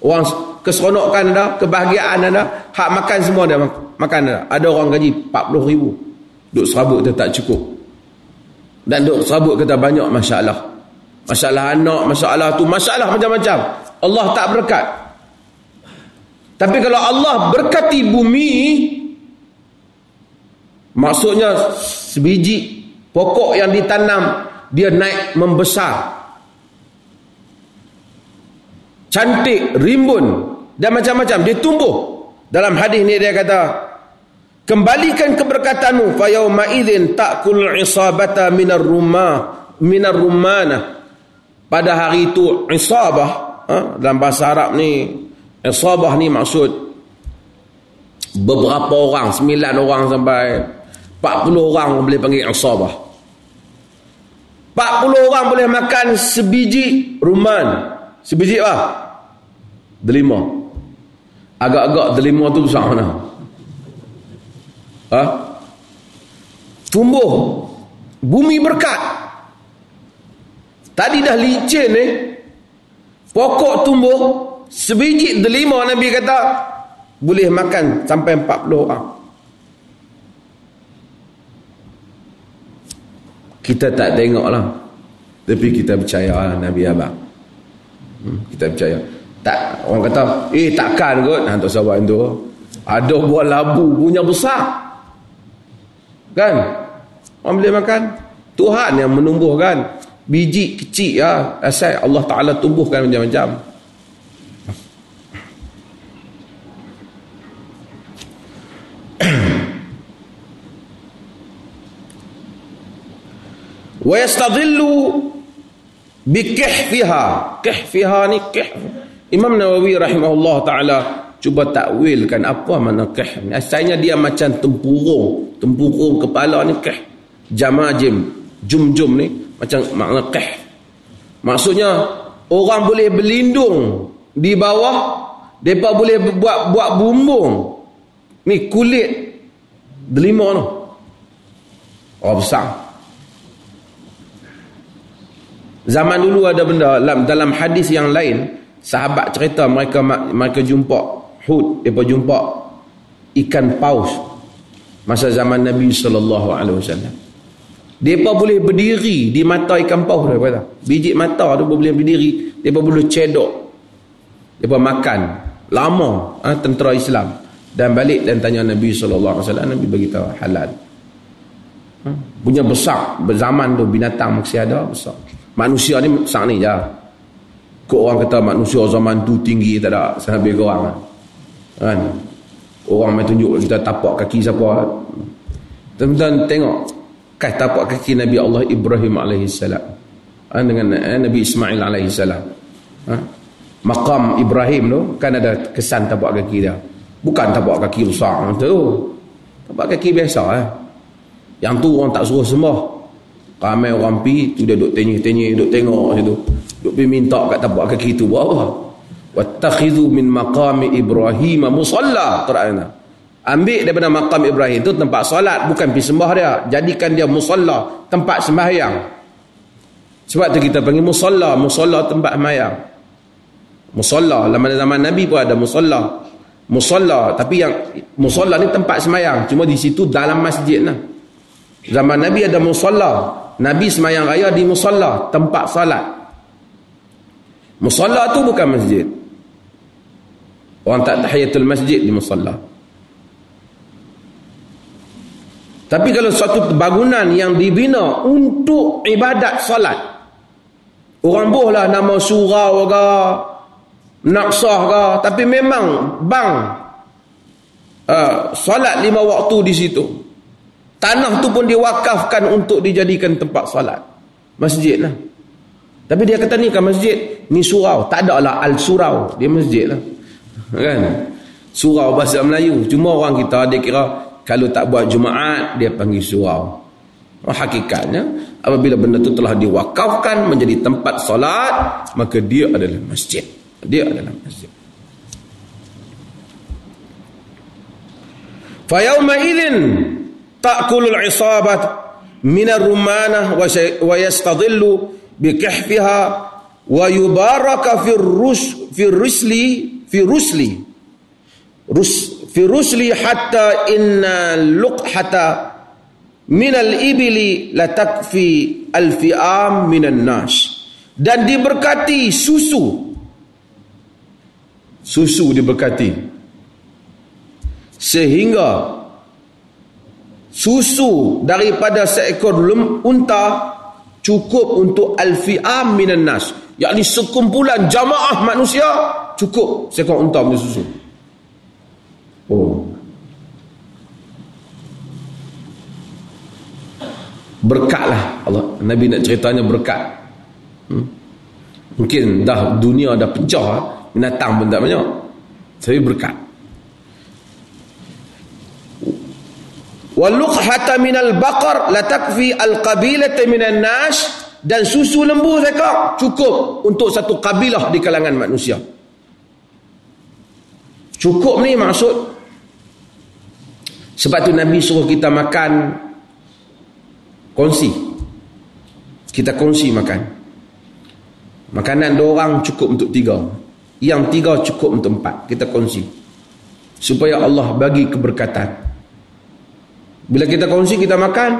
Orang keseronokan ada, kebahagiaan ada, hak makan semua ada. Makan ada orang gaji 40,000, duk serabut kita tak cukup. Dan duk serabut kita banyak masalah. Masalah anak, masalah tu, masalah macam-macam. Allah tak berkat. Tapi kalau Allah berkati bumi, maksudnya sebiji pokok yang ditanam, dia naik membesar, cantik, rimbun dan macam-macam, dia tumbuh. Dalam hadis ni dia kata, kembalikan keberkatanmu, fa yauma idzin ta'kulul isabata minar rumah minar rumana. Pada hari itu isabah, dalam bahasa Arab ni isabah ni maksud beberapa orang, 9 orang sampai 40 orang boleh panggil isabah. 40 orang boleh makan sebiji ruman. Sebiji apa? Delima. Agak-agak delima tu besar mana? Tumbuh. Bumi berkat. Tadi dah licin ni, pokok tumbuh, sebiji delima Nabi kata boleh makan sampai 40 orang. Kita tak tengok lah, tapi kita percaya lah Nabi abang. Kita percaya. Tak, orang kata, takkan kot hantar sahabat itu. Ada buah labu punya besar, kan? Orang boleh makan. Tuhan yang menumbuhkan. Biji kecil lah, asal Allah Ta'ala tumbuhkan macam-macam. Wa yastadhillu bikihfiha. Kihfiha ni kihfiha, Imam Nawawi rahimahullah ta'ala cuba takwilkan apa makna kih. Asalnya dia macam tempurung. Tempurung kepala ni kih. Jamajim, jum-jum ni Macam makna qih. Maksudnya orang boleh berlindung di bawah, depa boleh buat bumbung. Ni kulit delima tu. Orang besar. Zaman dulu ada benda dalam hadis yang lain, sahabat cerita mereka jumpa Hud, depa jumpa ikan paus masa zaman Nabi SAW. Mereka boleh berdiri di mata ikan paus. Biji mata tu boleh berdiri. Mereka boleh cedok. Mereka makan. Lama tentera Islam. Dan balik dan tanya Nabi SAW. Nabi beritahu halal. Punya besar. Berzaman tu binatang masih ada besar. Manusia ni besar ni je. Kau orang kata manusia zaman tu tinggi tak ada. Saya habis korang kan? Orang main tunjuk kita tapak kaki siapa. Tuan-tuan tengok kat tapak kaki Nabi Allah Ibrahim AS dengan Nabi Ismail AS. Maqam Ibrahim tu kan ada kesan tapak kaki dia. Bukan tapak kaki besar tu. Tapak kaki biasa Yang tu orang tak suruh sembah. Ramai orang pi tu dia duk tenyih-tenyih, duk tengok situ. Duk pi minta kat tapak kaki tu buat apa? Wattakhidhu min maqami Ibrahim musalla. Quran. Ambil daripada makam Ibrahim tu tempat solat, bukan pergi sembah dia. Jadikan dia musalla, tempat sembahyang. Sebab tu kita panggil musalla. Musalla tempat sembahyang. Musalla zaman Nabi pun ada musalla. Musalla, tapi yang musalla ni tempat sembahyang. Cuma di situ dalam masjid lah. Zaman Nabi ada musalla. Nabi sembahyang raya di musalla, tempat solat. Musalla tu bukan masjid. Orang tak tahiyatul masjid di musalla. Tapi kalau suatu bangunan yang dibina untuk ibadat solat, orang boh lah nama surau ke, naksah ke, tapi memang bang solat lima waktu di situ. Tanah tu pun diwakafkan untuk dijadikan tempat solat. Masjid lah. Tapi dia kata ni kan masjid, ni surau. Tak ada lah al-surau, dia masjid lah. Kan? Surau bahasa Melayu. Cuma orang kita dia kira kalau tak buat Jumaat, dia panggil surau. Hakikatnya, apabila benda itu telah diwakafkan menjadi tempat solat, maka dia adalah masjid. Dia adalah masjid. Fayauma idin ta'kulul isabat minar rumanah wa yastadillu bikihfiha wa yubaraka fi rusli firusli hatta inna luqhata minal ibili latakfi alfi'am minan nash. Dan diberkati susu. Susu diberkati. Sehingga susu daripada seekor unta cukup untuk alfi'am minan nash. Yakni sekumpulan jamaah manusia cukup seekor unta punya susu. Oh. Berkatlah Allah. Nabi nak ceritanya berkat. Mungkin dah dunia dah pecah, binatang pun tak banyak. Tapi berkat. Wal luqhata minal baqar la takfi al qabilata minan nash. Dan susu lembu seekor cukup untuk satu kabilah di kalangan manusia. Cukup ni maksud. Sebab tu Nabi suruh kita makan kongsi. Kita kongsi makan. Makanan dorang cukup untuk tiga. Yang tiga cukup untuk empat. Kita kongsi. Supaya Allah bagi keberkatan. Bila kita kongsi, kita makan.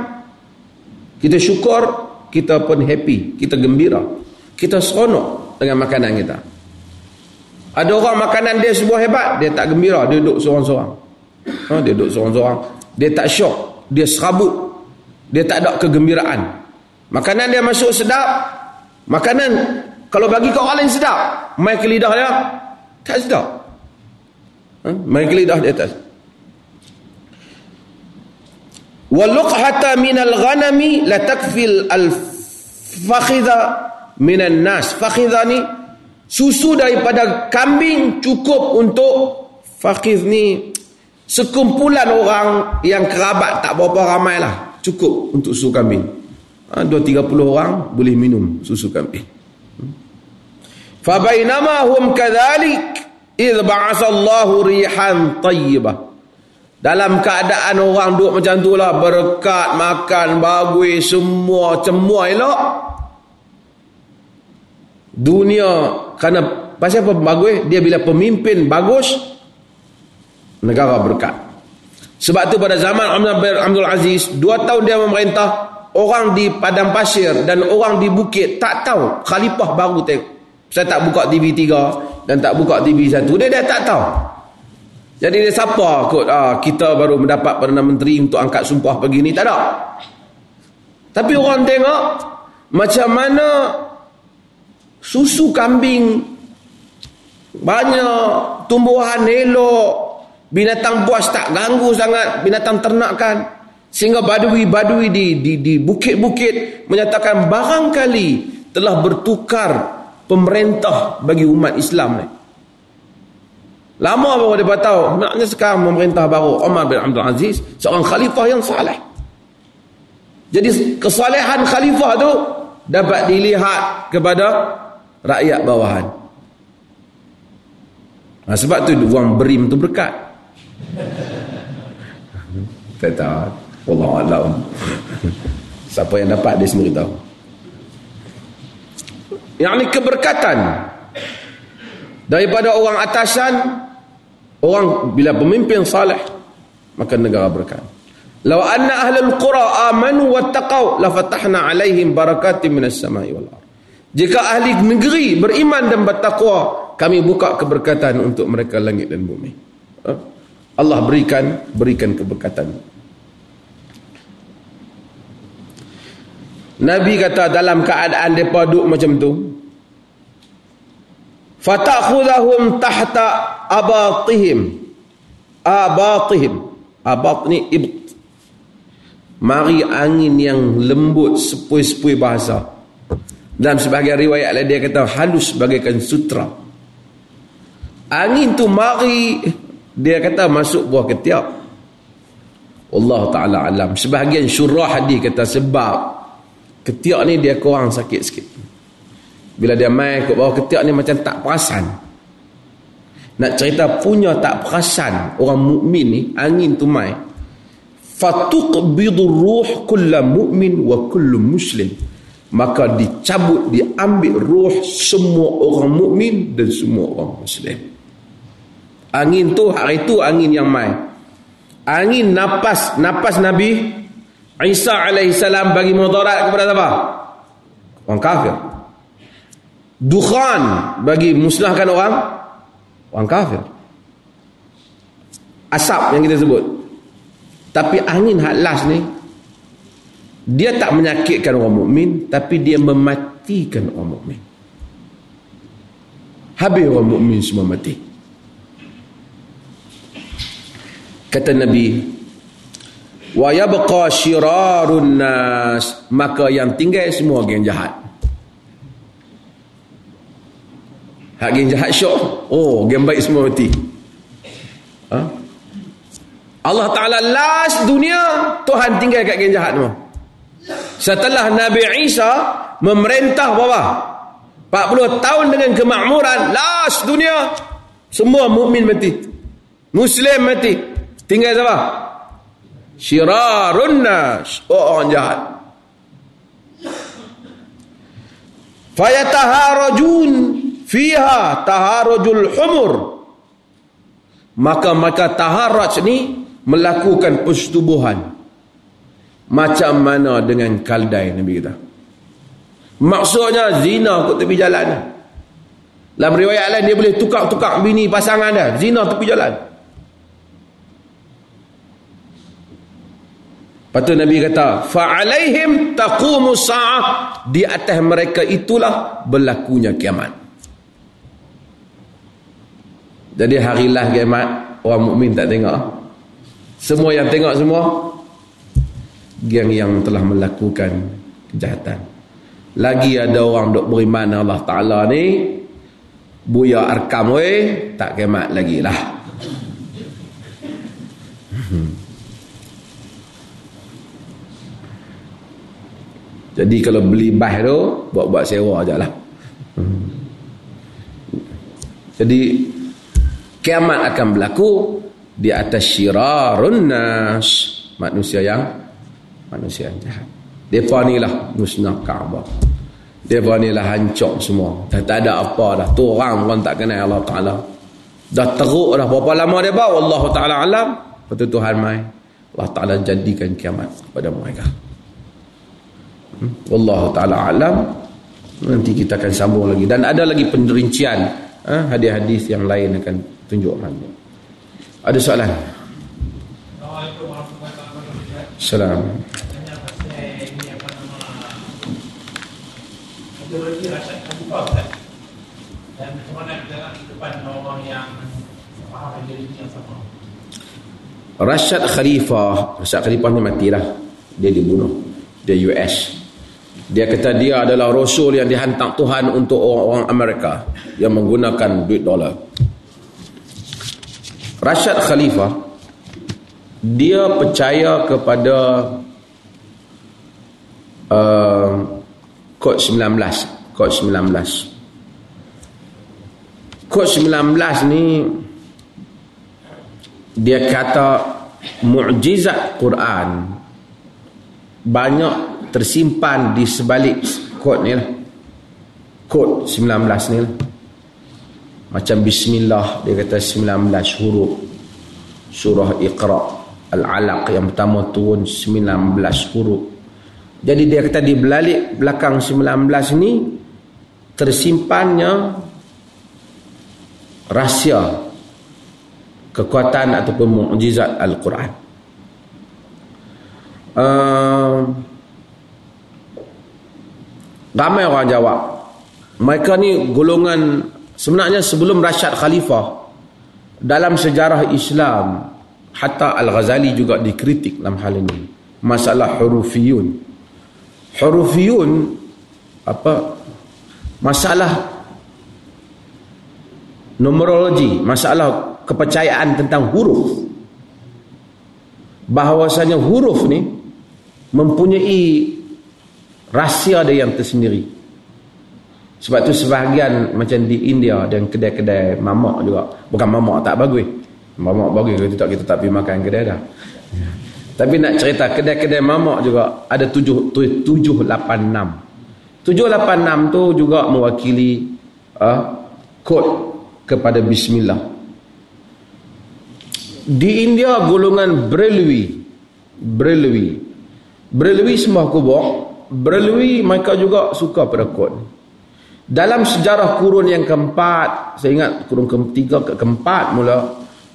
Kita syukur, kita pun happy. Kita gembira. Kita seronok dengan makanan kita. Ada orang makanan dia sebuah hebat, dia tak gembira, dia duduk seorang-seorang. Dia duduk seorang-seorang. Dia tak syok. Dia serabut. Dia tak ada kegembiraan. Makanan dia masuk sedap. Makanan kalau bagi kat orang lain sedap, mai ke lidah dia tak sedap. Mai ke lidah dia tak sedap. Waluqhata minal ghanami la takfil al-fakhidha minan nas. Fakhidha ni susu daripada kambing cukup untuk fakhidh ni. Sekumpulan orang yang kerabat tak berapa ramai lah, cukup untuk susu kambing. 20-30 orang boleh minum susu kambing. Fa bainama hum kadhalik idh ba'atha Allahu rihan tayyibah. Dalam keadaan orang duduk macam tu lah, berkat, makan, bagui, semua, cemua elok. Dunia, kerana pasal apa bagui? Dia bila pemimpin bagus, negara berkat. Sebab tu pada zaman Umar bin Abdul Aziz, 2 tahun dia memerintah, orang di padang pasir dan orang di bukit, tak tahu. Khalifah baru tengok. Saya tak buka TV3 dan tak buka TV1. Dia tak tahu. Jadi dia siapa kot, kita baru mendapat Perdana Menteri untuk angkat sumpah pagi ni, tak ada. Tapi orang tengok macam mana susu kambing banyak, tumbuhan elok, binatang buas tak ganggu sangat, binatang ternakan, sehingga badui-badui di bukit-bukit menyatakan barangkali telah bertukar pemerintah bagi umat Islam ni. Lama baru mereka tahu. Maknanya sekarang memerintah baru Umar bin Abdul Aziz, seorang khalifah yang saleh. Jadi kesalehan khalifah tu dapat dilihat kepada rakyat bawahan. Sebab tu orang berim tu berkat. Tak tahu. Wallahu a'lam. Siapa yang dapat dia sendiri tahu. Yang ni keberkatan daripada orang atasan. Orang bila pemimpin salih, maka negara berkat. Law anna ahlul qura amanu wattaqau la fatahna alaihim barakatim minas samai wal ardh. Jika ahli negeri beriman dan bertakwa, kami buka keberkatan untuk mereka langit dan bumi. Allah berikan keberkatan. Nabi kata dalam keadaan depa duk macam tu, fatakhudhum tahta abatihim. Abat ni ibt, mari angin yang lembut, sepoi-sepoi bahasa. Dalam sebahagian riwayat dia kata halus bagaikan sutra. Angin tu mari, dia kata masuk buah ketiak. Allah Ta'ala alam. Sebahagian syurah hadis kata sebab ketiak ni dia kurang sakit sikit. Bila dia main kat bawah ketiak ni macam tak perasan. Nak cerita punya tak perasan orang mukmin ni, angin tu main. Fatuqbidur ruh kullu mu'min wa kullu muslim. Maka dicabut, diambil ruh semua orang mukmin dan semua orang muslim. Angin tu hari tu angin yang main. Angin napas Nabi Isa AS bagi mudarat kepada siapa? Orang kafir. Dukhan bagi musnahkan orang kafir. Asap yang kita sebut. Tapi angin hak last ni, dia tak menyakitkan orang mukmin, tapi dia mematikan orang mukmin. Habis orang mukmin semua mati. Kata Nabi, wa yabqa syirarun nas, maka yang tinggal semua geng jahat. Hak geng jahat syok, oh geng baik semua mati. Allah Ta'ala last dunia, Tuhan tinggal kat geng jahat semua. Setelah Nabi Isa memerintah bawah 40 tahun dengan kemakmuran, last dunia semua mukmin mati, muslim mati, tinggal siapa? Syirarun nas, orang jahat. Fayataharajun fiha taharujul humur, maka taharaj ni melakukan persetubuhan. Macam mana dengan kaldai Nabi kita? Maksudnya zina kat tepi jalan. Dalam riwayat lain dia boleh tukar-tukar bini pasangan dia, zina tepi jalan. Patut Nabi kata, fa alaihim taqumus saah, di atas mereka itulah berlakunya kiamat. Jadi harilah kiamat, orang mukmin tak tengok. Semua yang tengok semua geng yang telah melakukan kejahatan. Lagi ada orang dok beriman Allah Ta'ala ni, buya arkam weh, tak kiamat lagi lah. Jadi kalau beli bah tu, buat-buat sewa je lah. Jadi kiamat akan berlaku di atas syirarun nas, manusia yang jahat. Depa ni lah musnah Kaabah. Depa ni lah hancur semua. Tak ada apa dah. Tu orang tak kenal Allah Taala. Dah teruk dah berapa lama depa, wallahu taala alam. Betul Tuhan mai. Allah Taala jadikan kiamat kepada mereka. Wallahu taala alam. Nanti kita akan sambung lagi dan ada lagi penerincian hadis-hadis yang lain akan tunjukkan. Ada soalan? Assalamualaikum warahmatullahi wabarakatuh. Assalamualaikum. Tanya pasal ini apa nama ideologi Rashad Khalifa Ustaz. Dan macam mana kita nak depan orang yang faham ideologi yang sama? Rashad Khalifa ni matilah. Dia dibunuh. Dia US. Dia kata dia adalah rasul yang dihantar Tuhan untuk orang-orang Amerika yang menggunakan duit dolar. Rashad Khalifa dia percaya kepada Code 19 ni dia kata mukjizat Quran banyak tersimpan di sebalik kod ni lah. Kod 19 ni lah. Macam Bismillah, dia kata 19 huruf. Surah Iqra' Al-Alaq yang pertama turun 19 huruf. Jadi dia kata di balik belakang 19 ni tersimpannya rahsia kekuatan ataupun mukjizat Al-Quran. Ramai orang jawab. Mereka ni golongan sebenarnya sebelum Rashad Khalifa dalam sejarah Islam, hatta Al-Ghazali juga dikritik dalam hal ini. Masalah hurufiyun. Hurufiyun apa? Masalah numerologi, masalah kepercayaan tentang huruf. Bahawasanya huruf ni mempunyai rahsia dia yang tersendiri. Sebab tu sebahagian macam di India dan kedai-kedai mamak juga. Bukan mamak tak bagus. Mamak bagus kalau kita tak pergi makan kedai dah. Tapi nak cerita kedai-kedai mamak juga ada 786. 786 tu juga mewakili kod kepada Bismillah. Di India golongan Brelwi sembah kubur. Brelwi mereka juga suka pada kod. Dalam sejarah kurun yang keempat, saya ingat kurun ketiga ke keempat mula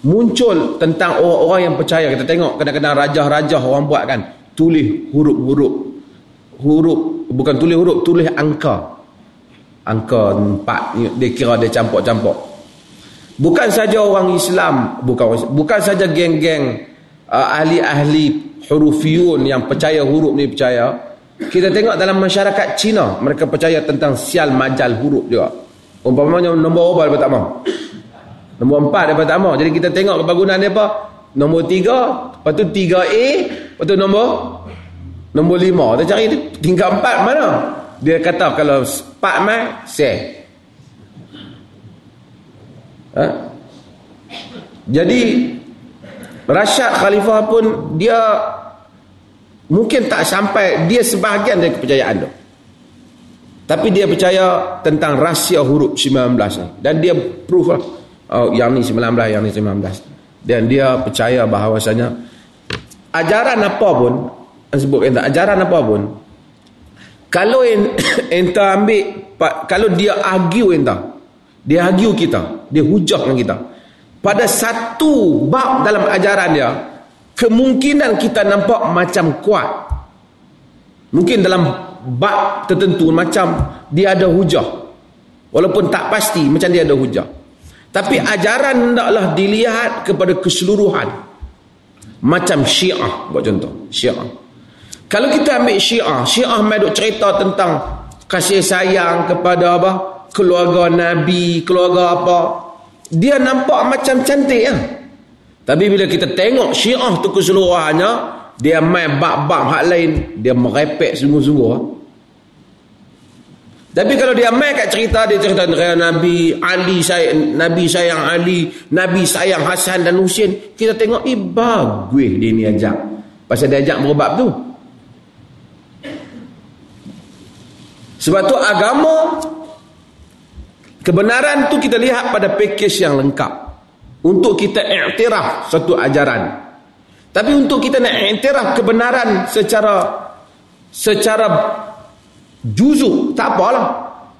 muncul tentang orang-orang yang percaya. Kita tengok kadang-kadang rajah-rajah orang buat kan, tulis huruf, bukan tulis angka 4, dia kira dia campur-campur. Bukan saja orang Islam, bukan saja geng-geng ahli-ahli hurufiyun yang percaya huruf ni percaya. Kita tengok dalam masyarakat Cina, mereka percaya tentang sial majal huruf juga. Umpamanya nombor apa dia tak mahu, nombor 4 dia tak mahu. Jadi kita tengok kebagunan dia apa, nombor 3, lepas tu 3A, lepas tu nombor 5. Kita cari tingkat 4 mana. Dia kata kalau 4 mai seh. Jadi Rashad Khalifa pun dia mungkin tak sampai, dia sebahagian dari kepercayaan tu. Tapi dia percaya tentang rahsia huruf 19 ni. Dan dia proof lah. Oh, yang ni 19, yang ni 19. Dan dia percaya bahawasanya ajaran apa pun, ajaran apa pun, kalau entah ambil, kalau dia argue entah, dia argue kita, dia hujahkan kita. Pada satu bab dalam ajaran dia, kemungkinan kita nampak macam kuat. Mungkin dalam bab tertentu macam dia ada hujah. Walaupun tak pasti macam dia ada hujah. Tapi ajaran hendaklah dilihat kepada keseluruhan. Macam Syiah buat contoh. Syiah. Kalau kita ambil Syiah main cerita tentang kasih sayang kepada apa? Keluarga Nabi, keluarga apa. Dia nampak macam cantik ya. Tapi bila kita tengok Syiah tu keseluruhannya, dia main bab-bab hak lain, dia merepek sungguh-sungguh. Tapi kalau dia main kat cerita, dia cerita Nabi Ali sayang, Nabi sayang Ali, Nabi sayang Hasan dan Husin. Kita tengok, bagus dia ni ajak. Pasal dia ajak berbab tu. Sebab tu agama, kebenaran tu kita lihat pada pakej yang lengkap. Untuk kita iktiraf satu ajaran. Tapi untuk kita nak iktiraf kebenaran secara juzuk, tak apalah.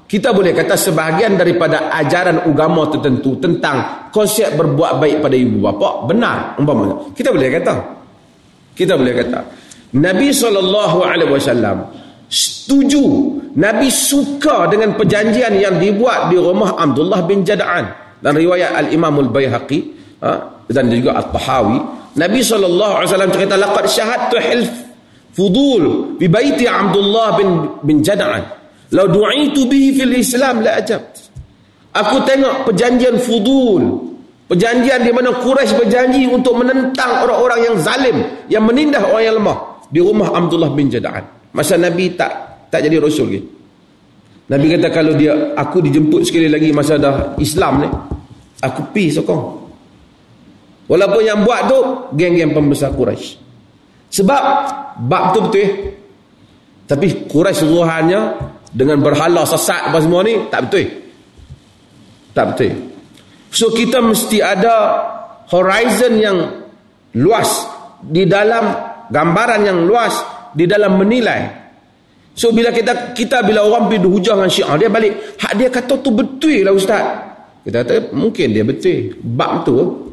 Kita boleh kata sebahagian daripada ajaran agama tertentu tentang konsep berbuat baik pada ibu bapa benar umpamanya. Kita boleh kata Nabi SAW setuju, Nabi suka dengan perjanjian yang dibuat di rumah Abdullah bin Jad'an, dan riwayat Al-Imam Al-Baihaqi dan juga At-Tahawi. Nabi SAW cerita, laqad syahadtu hilf fudul bi baiti Abdullah bin Jad'an, law du'itu bihi fil Islam la ajabt. Aku tengok perjanjian fudul, perjanjian di mana Quraisy berjanji untuk menentang orang-orang yang zalim, yang menindas orang yang lemah, di rumah Abdullah bin Jad'an. Masa Nabi tak jadi rasul lagi. Nabi kata, kalau aku dijemput sekali lagi masa dah Islam ni, aku pergi sokong. Walaupun yang buat tu geng-geng pembesar Quraisy. Sebab bab tu betul, tapi Quraisy suruhannya dengan berhala sesat apa semua ni tak betul. So kita mesti ada horizon yang luas di dalam gambaran yang luas di dalam menilai. So bila kita bila orang pergi hujah dengan Syiah, dia balik hak dia kata tu betul lah ustaz. Kita kata mungkin dia betul bab tu.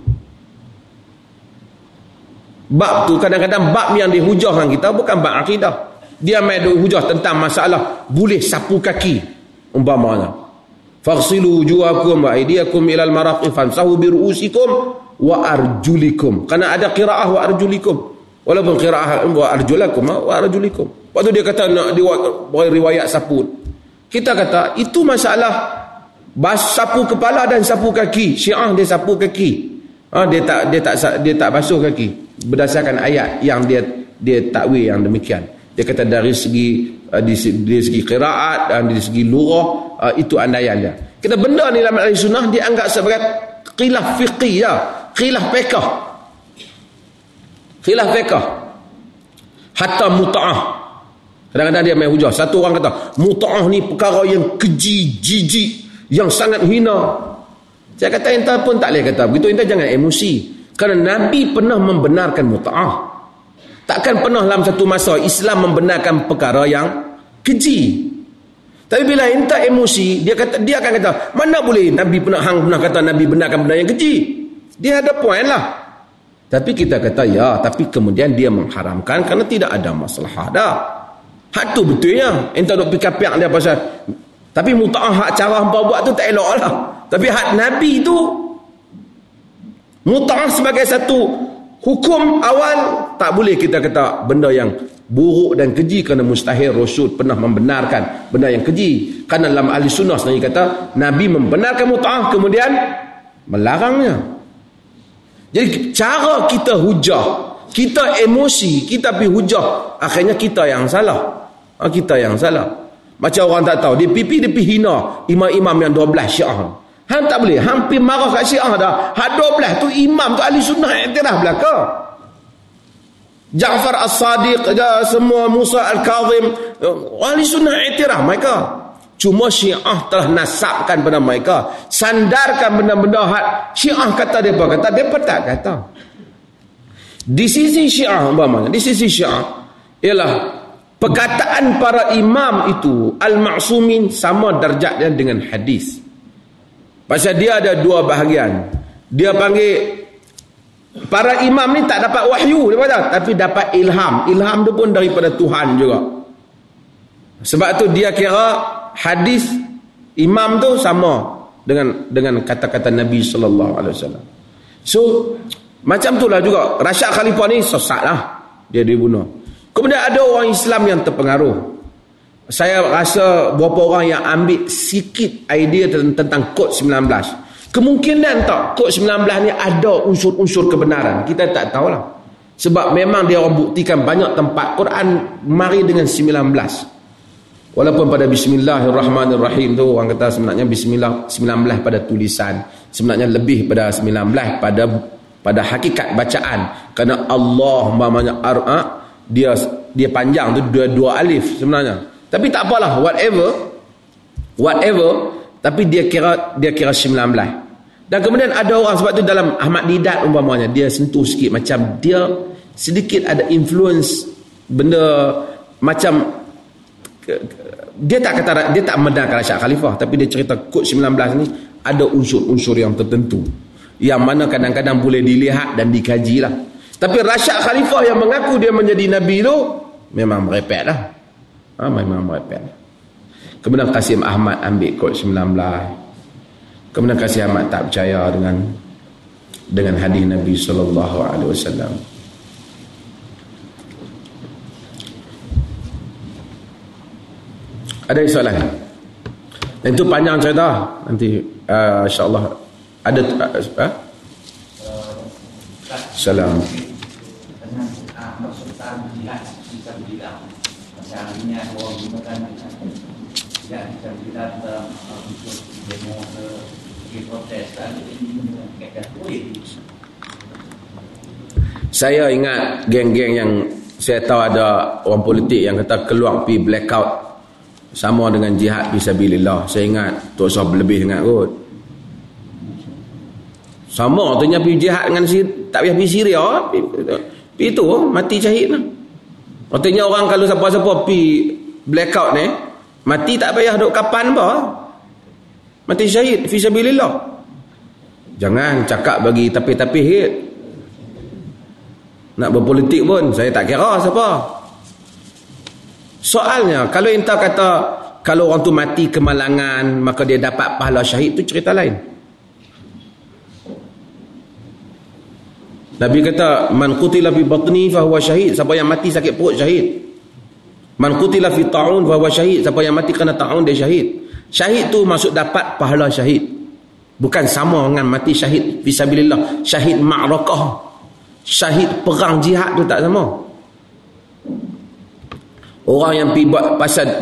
Bab tu kadang-kadang bab yang dihujahkan kita bukan bab akidah. Dia main hujah tentang masalah boleh sapu kaki umpamanya. Faghsilu wujuhakum wa aydiyakum ila al-marafiq famsahu bi ru'usikum wa arjulikum. Karena ada qiraah wa arjulikum. Walaupun qiraah wa arjulakum wa arjulikum. Waktu dia kata nak riwayat sapu. Kita kata itu masalah sapu kepala dan sapu kaki. Syiah dia sapu kaki. Dia tak basuh kaki berdasarkan ayat yang dia takwil yang demikian. Dia kata dari segi dari segi qiraat dan dari segi lughah itu andaian dia. Kita benda ni dalam ahli sunnah dianggap sebagai khilaf fiqih ya, khilaf fiqh. Hatta muta'ah. Kadang-kadang dia main hujah. Satu orang kata, muta'ah ni perkara yang keji, jijik, yang sangat hina. Saya kata entah pun tak boleh kata begitu, entah jangan emosi. Kerana Nabi pernah membenarkan muta'ah. Takkan pernah dalam satu masa Islam membenarkan perkara yang keji. Tapi bila entah emosi, dia akan kata, mana boleh Nabi pernah kata Nabi benarkan benda yang keji. Dia ada point lah. Tapi kita kata ya, tapi kemudian dia mengharamkan kerana tidak ada masalah dah. Hak tu betulnya. Entah duk pikir-pikir dia pasal. Tapi muta'ah hak cara hangpa buat tu tak elok lah. Tapi hak Nabi tu muta'ah sebagai satu hukum awal, tak boleh kita kata benda yang buruk dan keji kerana mustahil Rasul pernah membenarkan benda yang keji. Kerana dalam ahli sunnah sendiri kata Nabi membenarkan muta'ah kemudian melarangnya. Jadi cara kita hujah, kita emosi, kita pergi hujah, akhirnya kita yang salah. Macam orang tak tahu, dia pergi hina imam-imam yang 12 Syiah. Hang tak boleh, hampir marah kat Syiah dah. Hak 12 tu imam tu ahli sunnah iktiraf belaka. Ja'far As-Sadiq, semua Musa Al-Kazim, ahli sunnah iktiraf mereka. Cuma Syiah telah nasabkan benda mereka, sandarkan benda-benda hak Syiah kata depa tak kata. Di sisi Syiah ialah perkataan para imam itu al-ma'sumin sama darjatnya dengan hadis. Pasal dia ada dua bahagian. Dia panggil para imam ni tak dapat wahyu daripada, tapi dapat ilham. Ilham tu pun daripada Tuhan juga. Sebab tu dia kira hadis imam tu sama dengan kata-kata Nabi SAW. So macam itulah juga Rashad Khalifa ni sesatlah. Dia dibunuh. Kemudian ada orang Islam yang terpengaruh. Saya rasa beberapa orang yang ambil sikit idea tentang Code 19. Kemungkinan tak Code 19 ni ada unsur-unsur kebenaran. Kita tak tahulah. Sebab memang dia orang buktikan banyak tempat Quran mari dengan 19. Walaupun pada bismillahirrahmanirrahim tu orang kata sebenarnya bismillah 19 pada tulisan, sebenarnya lebih pada 19 pada hakikat bacaan, kerana Allah namanya dia panjang tu dua alif sebenarnya. Tapi tak apalah, whatever, tapi dia kira 19. Dan kemudian ada orang, sebab tu dalam Ahmad Didat umpamanya, dia sentuh sikit macam dia sedikit ada influence benda macam dia tak membenarkan Rashad Khalifa, tapi dia cerita kod 19 ni ada unsur-unsur yang tertentu yang mana kadang-kadang boleh dilihat dan dikaji lah. Tapi Rashad Khalifa yang mengaku dia menjadi Nabi tu memang merepek lah, memang merepek. Kemudian Qasim Ahmad ambil kod 19. Kemudian Qasim Ahmad tak percaya dengan hadis Nabi SAW. Ada soalan? Nanti tu panjang cerita. Nanti insya-Allah ada salam. Saya ingat geng-geng yang saya tahu ada orang politik yang kata keluar pi blackout sama dengan jihad fisabilillah. Saya ingat tu usah lebih sangat kot. Sama tu nya pi jihad dengan tak payah pi Syria, pi tu mati syahid lah. Artinya orang kalau siapa-siapa pi blackout ni mati tak payah duk kapan apa. Mati syahid fisabilillah. Jangan cakap bagi tapi-tapi hit. Nak berpolitik pun saya tak kira siapa. Soalnya kalau entah kata kalau orang tu mati kemalangan maka dia dapat pahala syahid, tu cerita lain. Nabi kata man qutila fi batni fa huwa syahid, siapa yang mati sakit perut syahid. Man qutila fi ta'un fa huwa syahid, siapa yang mati kena ta'un dia syahid. Syahid tu maksud dapat pahala syahid. Bukan sama dengan mati syahid fisabilillah. Syahid ma'rakah, syahid perang jihad tu tak sama. Orang yang pergi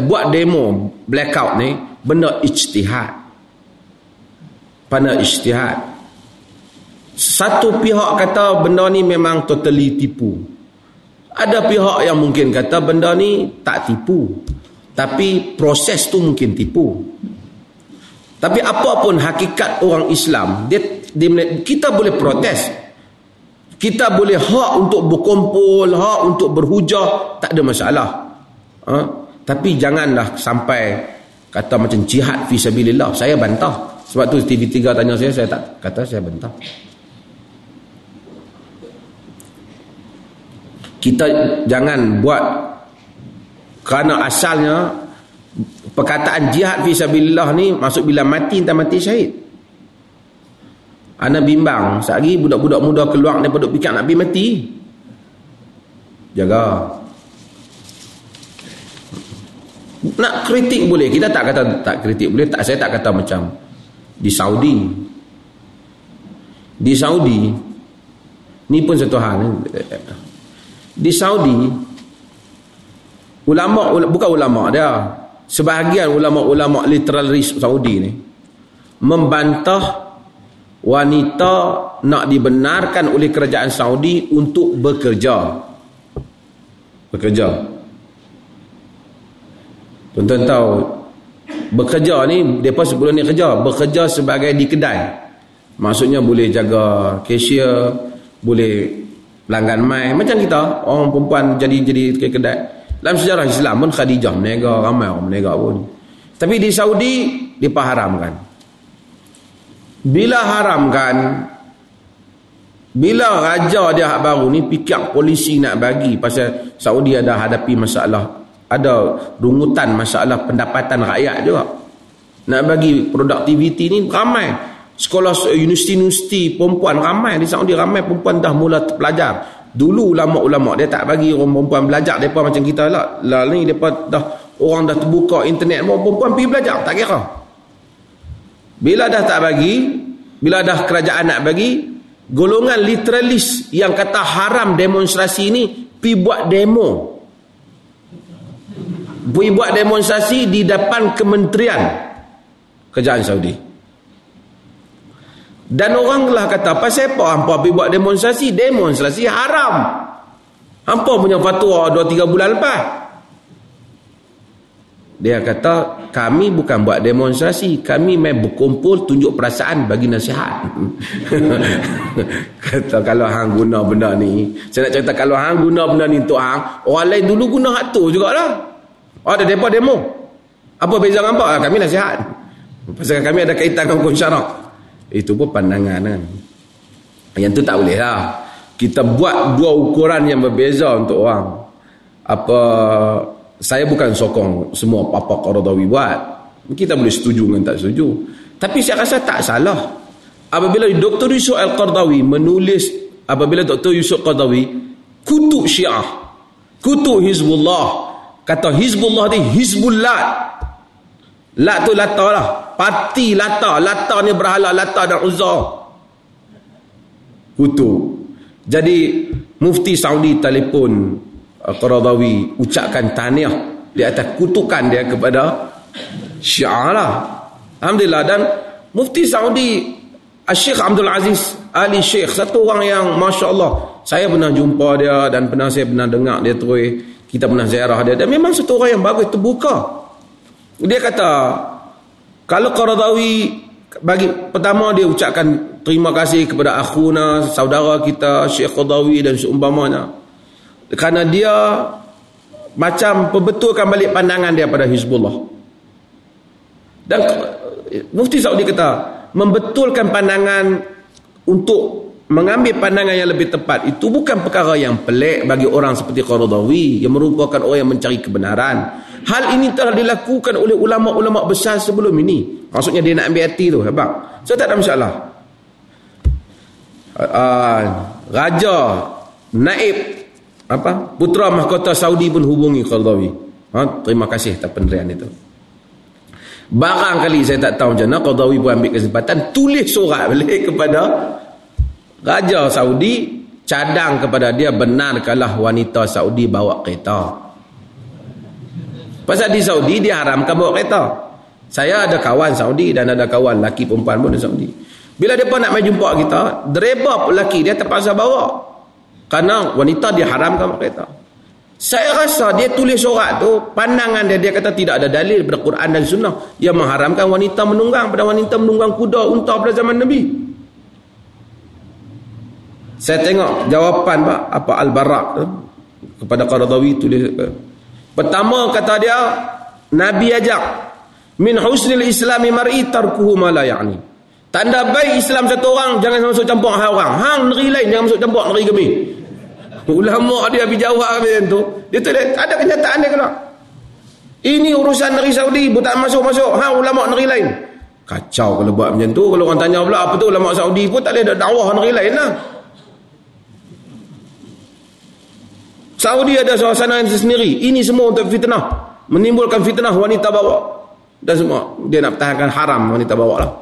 buat demo blackout ni benda ijtihad. Benda ijtihad. Satu pihak kata benda ni memang totally tipu. Ada pihak yang mungkin kata benda ni tak tipu, tapi proses tu mungkin tipu. Tapi apapun hakikat orang Islam, kita boleh protes. Kita boleh hak untuk berkumpul, hak untuk berhujah, tak ada masalah. Tapi janganlah sampai kata macam jihad fisabilillah. Saya bantah. Sebab tu TV3 tanya saya tak kata saya bantah. Kita jangan buat kerana asalnya perkataan jihad fisabilillah ni maksud bila mati entah mati syahid. Ana bimbang sehari budak-budak muda keluar daripada fikir nak pergi mati. Jaga. Nak kritik boleh, kita tak kata tak kritik boleh, tak saya tak kata macam di Saudi. Di Saudi ni pun satu hal. Di Saudi ulama bukan ulama dia, sebahagian ulama-ulama literalis Saudi ni membantah wanita nak dibenarkan oleh kerajaan Saudi untuk bekerja. Tuan-tuan tahu bekerja ni depa sebelum ni bekerja sebagai di kedai, maksudnya boleh jaga kashier, boleh pelanggan mai macam kita orang perempuan jadi kedai. Dalam sejarah Islam pun Khadijah meniaga, ramai orang meniaga pun. Tapi di Saudi dipaharamkan. Bila haramkan, bila raja dia hak baru ni fikir polisi nak bagi, pasal Saudi ada hadapi masalah, ada rungutan masalah pendapatan rakyat juga. Nak bagi produktiviti ni ramai. Sekolah universiti perempuan ramai di Saudi, ramai perempuan dah mula terpelajar. Dulu ulama-ulama dia tak bagi orang perempuan belajar, depa macam kita lah. Ni depa orang dah terbuka internet, perempuan pergi belajar, tak kira. Bila dah tak bagi, bila dah kerajaan nak bagi, golongan literalis yang kata haram demonstrasi ni pi buat demo. buat demonstrasi di depan kementerian kerajaan Saudi. Dan orang telah kata, pasal apa hampa pergi buat demonstrasi? Demonstrasi haram. Hampa punya fatwa 2-3 bulan lepas. Dia kata, kami bukan buat demonstrasi, kami main berkumpul tunjuk perasaan bagi nasihat. Kata kalau hang guna benda ni, saya nak cerita kalau hang guna benda ni untuk hang, orang lain dulu guna hak tu jugalah. Ada mereka demo. Apa beza dengan apa? Kami nasihat. Pasal kami ada kaitan dengan hukum syarak. Itu pun pandangan kan. Yang tu tak boleh lah. Kita buat dua ukuran yang berbeza untuk orang. Apa, saya bukan sokong semua apa-apa Qardawi buat. Kita boleh setuju dengan tak setuju. Tapi saya rasa tak salah. Apabila Dr. Yusuf Al-Qardawi menulis, apabila Dr. Yusuf Al-Qardawi kutuk Syiah, kutuk Hizbullah, kata Hizbullah ni Hizbullah. Lat tu lata lah. Parti lata. Lata ni berhala Lata dan Uzza. Kutu. Jadi Mufti Saudi telefon Qardawi ucapkan tahniah di atas kutukan dia kepada Syiah lah. Alhamdulillah. Dan Mufti Saudi Syekh Abdul Aziz Ali Syekh, satu orang yang Masya Allah, saya pernah jumpa dia dan pernah saya pernah dengar dia terus. Kita pernah ziarah dia. Dan memang satu orang yang bagus, terbuka. Dia kata, kalau Qardawi, bagi pertama dia ucapkan terima kasih kepada akhuna, saudara kita, Syekh Qardawi dan seumpamanya. Kerana dia macam perbetulkan balik pandangan dia pada Hizbullah. Dan Mufti Saudi kata, membetulkan pandangan untuk mengambil pandangan yang lebih tepat itu bukan perkara yang pelik bagi orang seperti Qardawi yang merupakan orang yang mencari kebenaran. Hal ini telah dilakukan oleh ulama-ulama besar sebelum ini. Maksudnya dia nak ambil hati tu, abang. So tak ada masalah. Raja Naib apa? Putera Mahkota Saudi pun hubungi Qardawi. Terima kasih atas penderian itu. Barangkali saya tak tahu macam mana Qardawi pun ambil kesempatan tulis surat balik kepada Raja Saudi, cadang kepada dia, benarkanlah wanita Saudi bawa kereta. Pasal di Saudi dia haramkan bawa kereta. Saya ada kawan Saudi dan ada kawan lelaki perempuan pun di Saudi. Bila mereka nak main jumpa kita, dereba lelaki dia terpaksa bawa. Kerana wanita dia haramkan bawa kereta. Saya rasa dia tulis surat tu, pandangan dia, dia kata tidak ada dalil daripada Quran dan Sunnah yang mengharamkan wanita menunggang, pada wanita menunggang kuda, unta pada zaman Nabi. Saya tengok jawapan Pak apa Al-Barak tu kepada Qardawi tulis. Pertama kata dia, Nabi ajak, min husnil islami mar'i tarkuhu ma la ya'ni. Tanda baik Islam satu orang, jangan masuk campur hal orang. Hang negeri lain jangan masuk campur negeri kami. Ulama dia pergi jawab macam tu. Dia tulis ada kenyataan dia kena. Ini urusan negeri Saudi, bukan masuk-masuk hang ulama negeri lain. Kacau kalau buat macam tu. Kalau orang tanya pula apa tu ulama Saudi pun tak boleh dakwah negeri lain lah. Saudi ada suasana yang sendiri. Ini semua untuk fitnah. Menimbulkan fitnah wanita bawa. Dan semua. Dia nak pertahankan haram wanita bawa lah.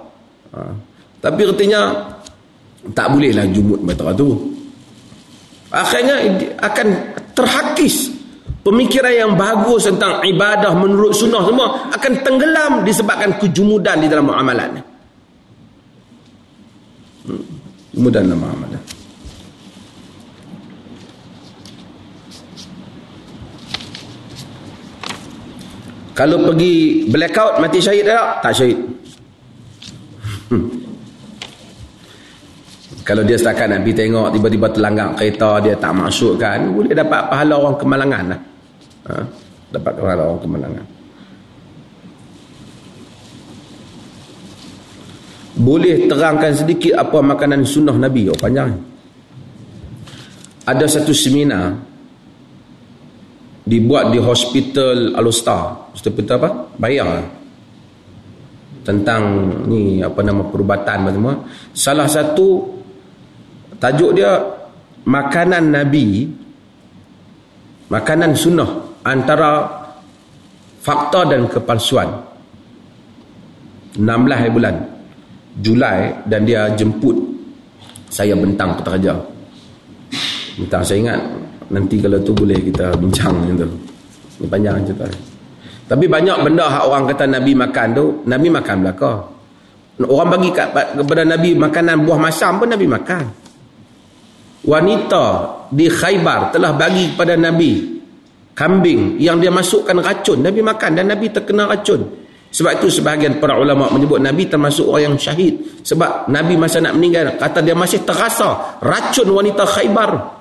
Tapi artinya, tak bolehlah jumut batera tu. Akhirnya akan terhakis. Pemikiran yang bagus tentang ibadah menurut sunnah semua akan tenggelam disebabkan kejumudan di dalam amalan. Kemudian nama amalan. Kalau pergi blackout, mati syahid tak? Tak syahid. Kalau dia setakat nak pergi tengok, tiba-tiba terlanggar kereta, dia tak maksudkan, boleh dapat pahala orang kemalangan lah. Dapat pahala orang kemalangan. Boleh terangkan sedikit apa makanan sunnah Nabi? Oh, panjang. Ada satu seminar dibuat di hospital Al-Ustar, hospital apa? Bayar. Tentang ni apa nama perubatan macam-macam. Salah satu tajuk dia makanan Nabi, makanan sunnah antara fakta dan kepalsuan. 16 bulan Julai dan dia jemput saya bentang pekerja. Bentang saya ingat. Nanti kalau tu boleh kita bincang macam tu. Ini panjang cerita. Tapi banyak benda hak orang kata Nabi makan tu, Nabi makan belaka. Orang bagi kepada Nabi makanan buah masam pun Nabi makan. Wanita di Khaybar telah bagi kepada Nabi kambing yang dia masukkan racun, Nabi makan dan Nabi terkena racun. Sebab itu sebahagian para ulama menyebut Nabi termasuk orang yang syahid. Sebab Nabi masa nak meninggal, kata dia masih terasa racun wanita Khaybar.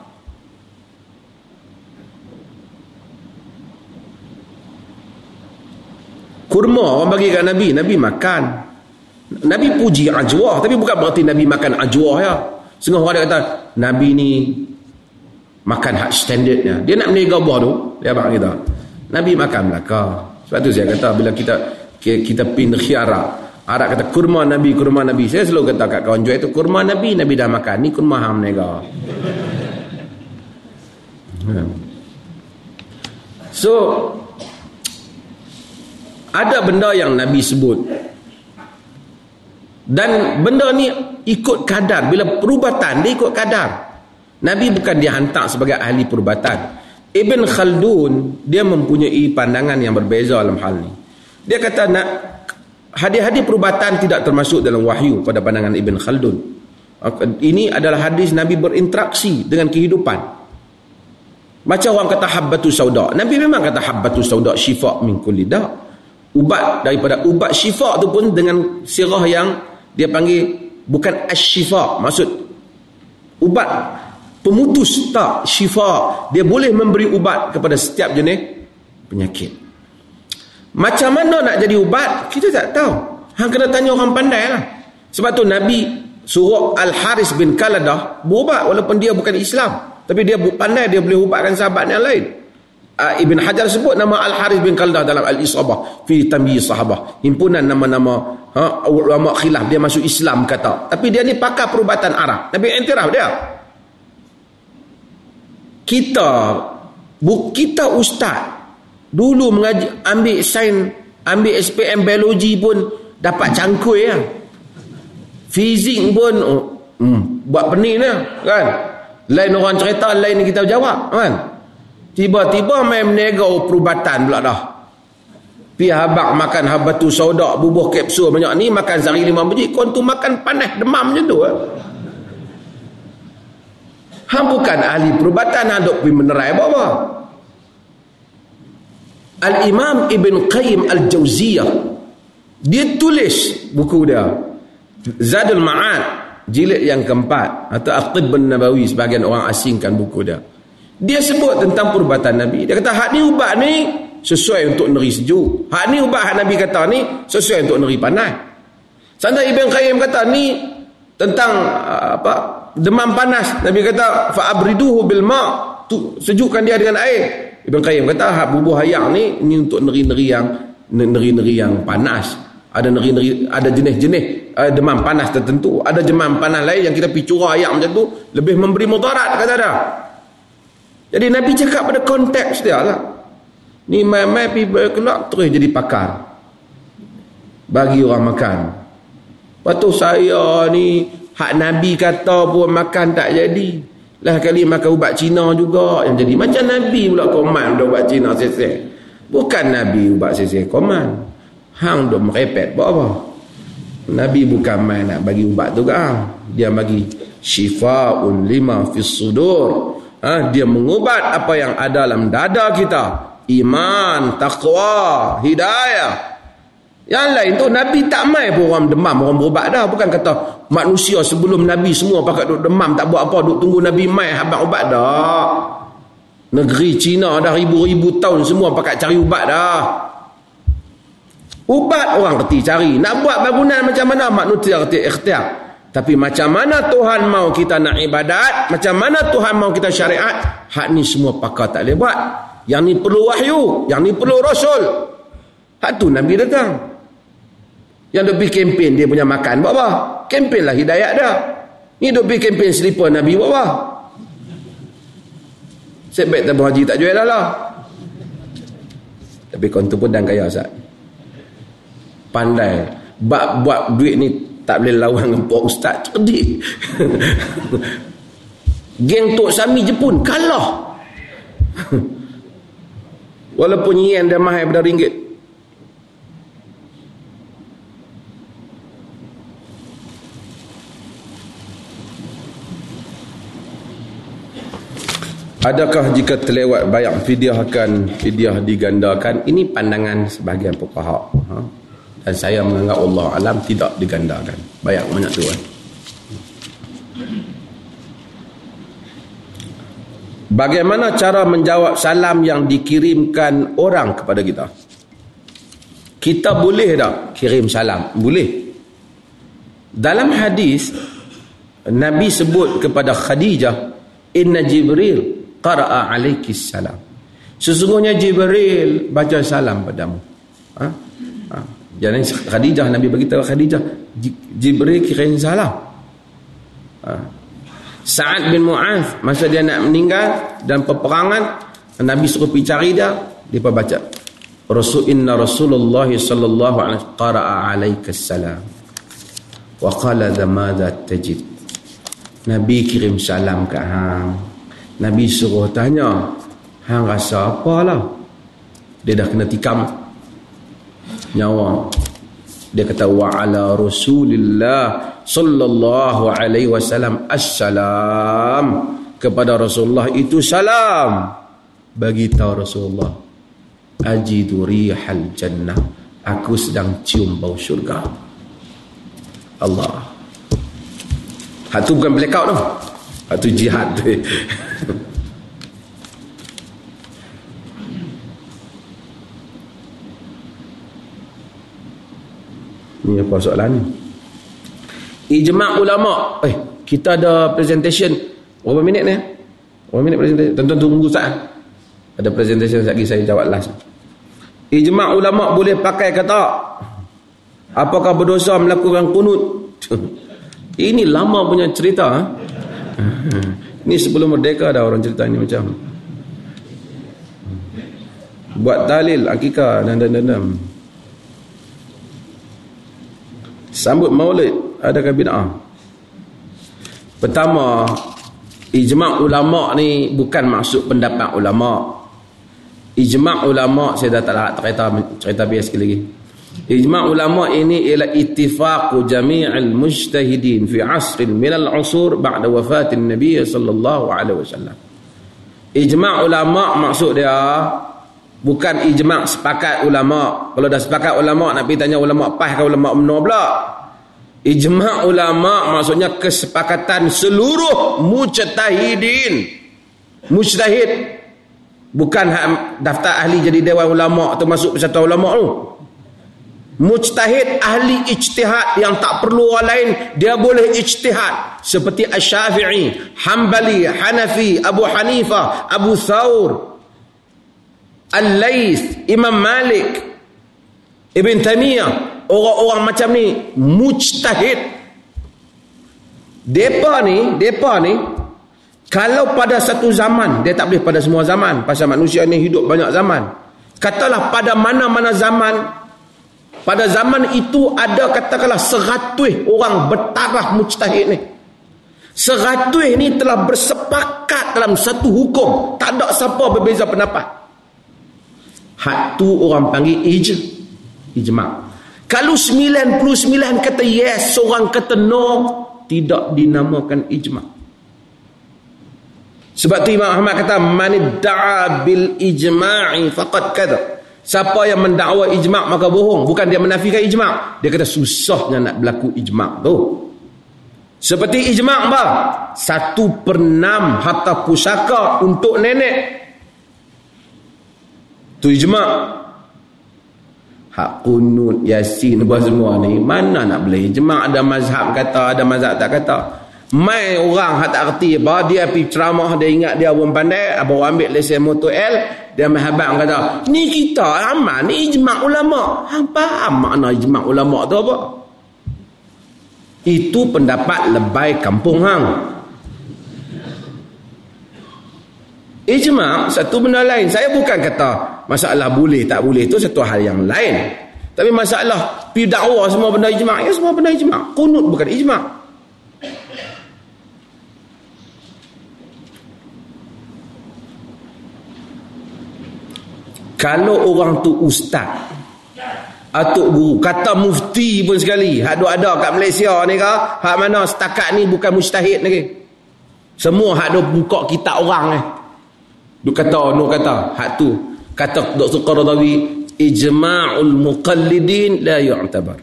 Kurma orang bagi kat Nabi, Nabi makan. Nabi puji ajwah, tapi bukan berarti Nabi makan ajwah ya. Setengah orang kata Nabi ni makan hak standardnya. Dia nak menegak buah tu, dia abang kita. Nabi makan belaka. Sebab tu saya kata bila kita pin khiara, Arab kata kurma Nabi, kurma Nabi. Saya selalu kata kat kawan jual tu kurma Nabi, Nabi dah makan. Ni kurma hang menegak. So ada benda yang Nabi sebut dan benda ni ikut kadar. Bila perubatan dia ikut kadar. Nabi bukan dihantar sebagai ahli perubatan. Ibn Khaldun dia mempunyai pandangan yang berbeza dalam hal ni. Dia kata nak hadis-hadis perubatan tidak termasuk dalam wahyu pada pandangan Ibn Khaldun. Ini adalah hadis Nabi berinteraksi dengan kehidupan. Macam orang kata habbatu sauda, Nabi memang kata habbatu sauda syifa' min kulli da'. Ubat daripada ubat syifa tu pun dengan sirah yang dia panggil bukan asyifa, maksud ubat pemutus, tak syifa. Dia boleh memberi ubat kepada setiap jenis penyakit. Macam mana nak jadi ubat kita tak tahu, hang kena tanya orang pandai lah. Sebab tu Nabi suruh Al-Harith bin Kaldah berubat walaupun dia bukan Islam, tapi dia pandai, dia boleh ubatkan sahabat yang lain. Ibn Hajar sebut nama Al-Harith bin Kaldah dalam Al-Isabah fi Tamyiz Sahabah, himpunan nama-nama ulama khilaf. Dia masuk Islam kata, tapi dia ni pakar perubatan Arab. Nabi iktiraf dia, kita ustaz dulu mengaji, ambil sains, ambil SPM biologi pun dapat cangkul ya, fizik pun buat pening dia kan, lain orang cerita lain kita jawab kan. Tiba-tiba main meniaga perubatan pula dah. Pi habak makan habatu sauda, bubuh kapsul banyak ni, makan sehari 5 biji. Kau tu makan panas demam macam tu. Hang bukan ahli perubatan, hang duk pergi menerai apa-apa. Al-Imam Ibn Qayyim Al-Jauziyah dia tulis buku dia Zadul Ma'ad jilid yang keempat atau At-Tibb An-Nabawi, sebahagian orang asingkan buku dia. Dia sebut tentang perubatan Nabi. Dia kata hak ni ubat ni sesuai untuk neri sejuk. Hak ni ubat hak Nabi kata ni sesuai untuk neri panas. Sampai Ibn Qayyim kata ni tentang apa demam panas. Nabi kata fa'abriduhu bil ma', sejukkan dia dengan air. Ibn Qayyim kata hak bubuh hayang ni ni untuk neri-neri yang panas. Ada neri-neri, ada jenis-jenis demam panas tertentu. Ada demam panas lain yang kita picura ayam macam tu lebih memberi mudarat kata dia. Jadi Nabi cakap pada konteks dia lah. Ni main-main pergi berkelak terus jadi pakar bagi orang makan. Lepas tu saya ni hak Nabi kata pun makan tak jadi. Lah kali makan ubat Cina juga yang jadi. Macam Nabi pula koman ubat Cina sesek. Bukan Nabi ubat sesek koman. Hang duk merepet buat apa? Nabi bukan main nak bagi ubat tu kan. Dia bagi syifa'un lima fis sudur. Dia mengubat apa yang ada dalam dada kita, iman, taqwa, hidayah. Yang lain tu Nabi tak main pun orang demam orang berubat dah. Bukan kata manusia sebelum Nabi semua pakat duk demam tak buat apa, duk tunggu Nabi main habaq ubat dah. Negeri Cina dah ribu-ribu tahun semua pakat cari ubat dah. Ubat orang kerti cari. Nak buat bangunan macam mana manusia kerti ikhtiar. Tapi macam mana Tuhan mau kita nak ibadat, macam mana Tuhan mau kita syariat, hak ni semua pakar tak boleh buat. Yang ni perlu wahyu, yang ni perlu rasul. Hak tu Nabi datang. Yang duk pergi kempen dia punya makan buat apa? Kempen lah hidayat dia. Ni duk pergi kempen selipar Nabi buat apa? Setback tabung haji tak jual dah lah. Tapi kau tu pun dan kaya Ustaz. Pandai buat duit ni tak boleh lawan dengan Pak Ustaz cerdik. Geng Tok Sami Jepun kalah. Walaupun yen dia mahal pada ringgit Adakah jika terlewat bayar fidyah akan fidyah digandakan? Ini pandangan sebahagian fuqaha. Dan saya menganggap Allah alam tidak digandakan. Bayar banyak tu kan. Bagaimana cara menjawab salam yang dikirimkan orang kepada kita? Kita boleh tak kirim salam? Boleh. Dalam hadis, Nabi sebut kepada Khadijah, Inna Jibril qara'a alaikis salam. Sesungguhnya Jibril baca salam padamu. Jadi Khadijah, Nabi beritahu Khadijah, Jibril kirim salam. Sa'ad bin Mu'az masa dia nak meninggal dan peperangan, Nabi suruh pergi cari dia, dia baca Inna Rasulullah sallallahu alaihi qara'a alaika salam wa qala madza tajid. Nabi kirim salam kat hang. Nabi suruh tanya, hang rasa apalah? Dia dah kena tikam nyawa. Dia kata wa ala Rasulillah sallallahu alaihi wasallam assalam, kepada Rasulullah itu salam. Bagi tahu Rasulullah, ajidu rihal jannah, aku sedang cium bau syurga. Allah. Hak tu bukan blackout tau. Hak tu jihad. Ini apa soalan ni? Ijma' ulama. Kita ada presentation. Berapa minit ni? Berapa minit presentation? Tuan-tuan tunggu saat. Ada presentation lagi, saya jawab last. Ijma' ulama boleh pakai ke tak? Apakah berdosa melakukan qunut? Ini lama punya cerita. Ini sebelum merdeka dah orang cerita ni macam. Buat dalil, akikah dan. Sambut maulid, adakah bid'ah? Pertama, ijma' ulama' ni bukan maksud pendapat ulama'. Ijma' ulama' saya dah tak cerita biasa sekali lagi. Ijma' ulama' ini ialah ittifaqu jami'il mujtahidin fi asrin minal usur ba'da wafatin Nabi sallallahu alaihi wasallam. Ijma' ulama' maksud dia bukan ijma' sepakat ulama'. Kalau dah sepakat ulama' nak pergi tanya ulama' PAS ke ulama' UMNO pula. Ijma' ulama' maksudnya kesepakatan seluruh mujtahidin. Mujtahid bukan daftar ahli jadi Dewan Ulama' termasuk Persatuan Ulama' tu. Mujtahid ahli ijtihad yang tak perlu orang lain, dia boleh ijtihad. Seperti Asy-Syafi'i, Hanbali, Hanafi, Abu Hanifah, Abu Thawr, Al-Laith, Imam Malik, Ibn Taymiyah, orang-orang macam ni mujtahid. Depa ni kalau pada satu zaman, dia tak boleh pada semua zaman pasal manusia ni hidup banyak zaman. Katalah pada mana-mana zaman, pada zaman itu ada katakanlah 100 orang bertaraf mujtahid ni. 100 ni telah bersepakat dalam satu hukum, tak ada siapa berbeza pendapat. Hak tu orang panggil ijma'. Kalau 99 kata yes, seorang kata no, tidak dinamakan ijma'. Sebab tu Imam Ahmad kata, man da'a bil ijma'i faqad kadza. Siapa yang mendakwa ijma' maka bohong. Bukan dia menafikan ijma'. Dia kata susahnya nak berlaku ijma' tu. Seperti ijma' apa? 1/6 harta pusaka untuk nenek. Tu ijma'. Hak kunut, yasin, buat semua ni mana nak boleh ijma'? Ada mazhab kata, ada mazhab tak kata. Mai orang hak tak erti apa, dia pergi ceramah, dia ingat dia orang pandai, baru ambil lesen motor L, dia mahabat kata, ni kita aman, ni ijma' ulama'. Hang faham makna ijma' ulama' tu apa? Itu pendapat lebay kampung hang. Ijma' satu benda lain. Saya bukan kata masalah boleh tak boleh itu satu hal yang lain. Tapi masalah pi dakwa semua benda ijma', ya semua benda ijma'. Qunut bukan ijma'. Kalau orang tu ustaz atau guru, kata mufti pun sekali, hak duk ada kat Malaysia ni ke, hak mana setakat ni bukan mujtahid lagi. Semua hak duk buka kitab orang ni. Duk kata, Nur kata, hak tu. Kata Dr. Qardawi, ijma'ul muqallidin la yu'tabar.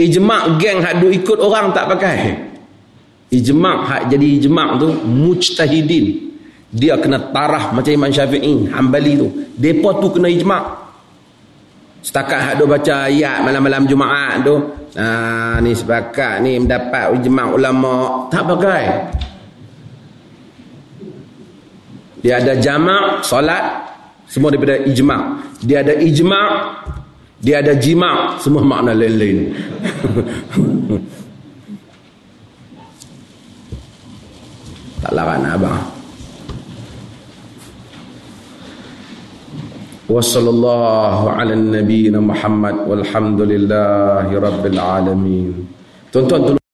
Ijma' geng hak duk ikut orang tak pakai. Ijma' hak jadi ijma' tu mujtahidin. Dia kena tarah macam Imam Syafi'i, Hanbali tu. Depa tu kena ijma'. Setakat hak duk baca ayat malam-malam Jumaat tu, ah ni sepakat ni mendapat ijma' ulama, tak pakai. Dia ada jamak solat semua daripada ijma'. Dia ada ijma', dia ada jima', semua makna lain-lain. Tak larang abang. Wassallallahu ala nabiyina Muhammad walhamdulillahi rabbil alamin. Tuan-tuan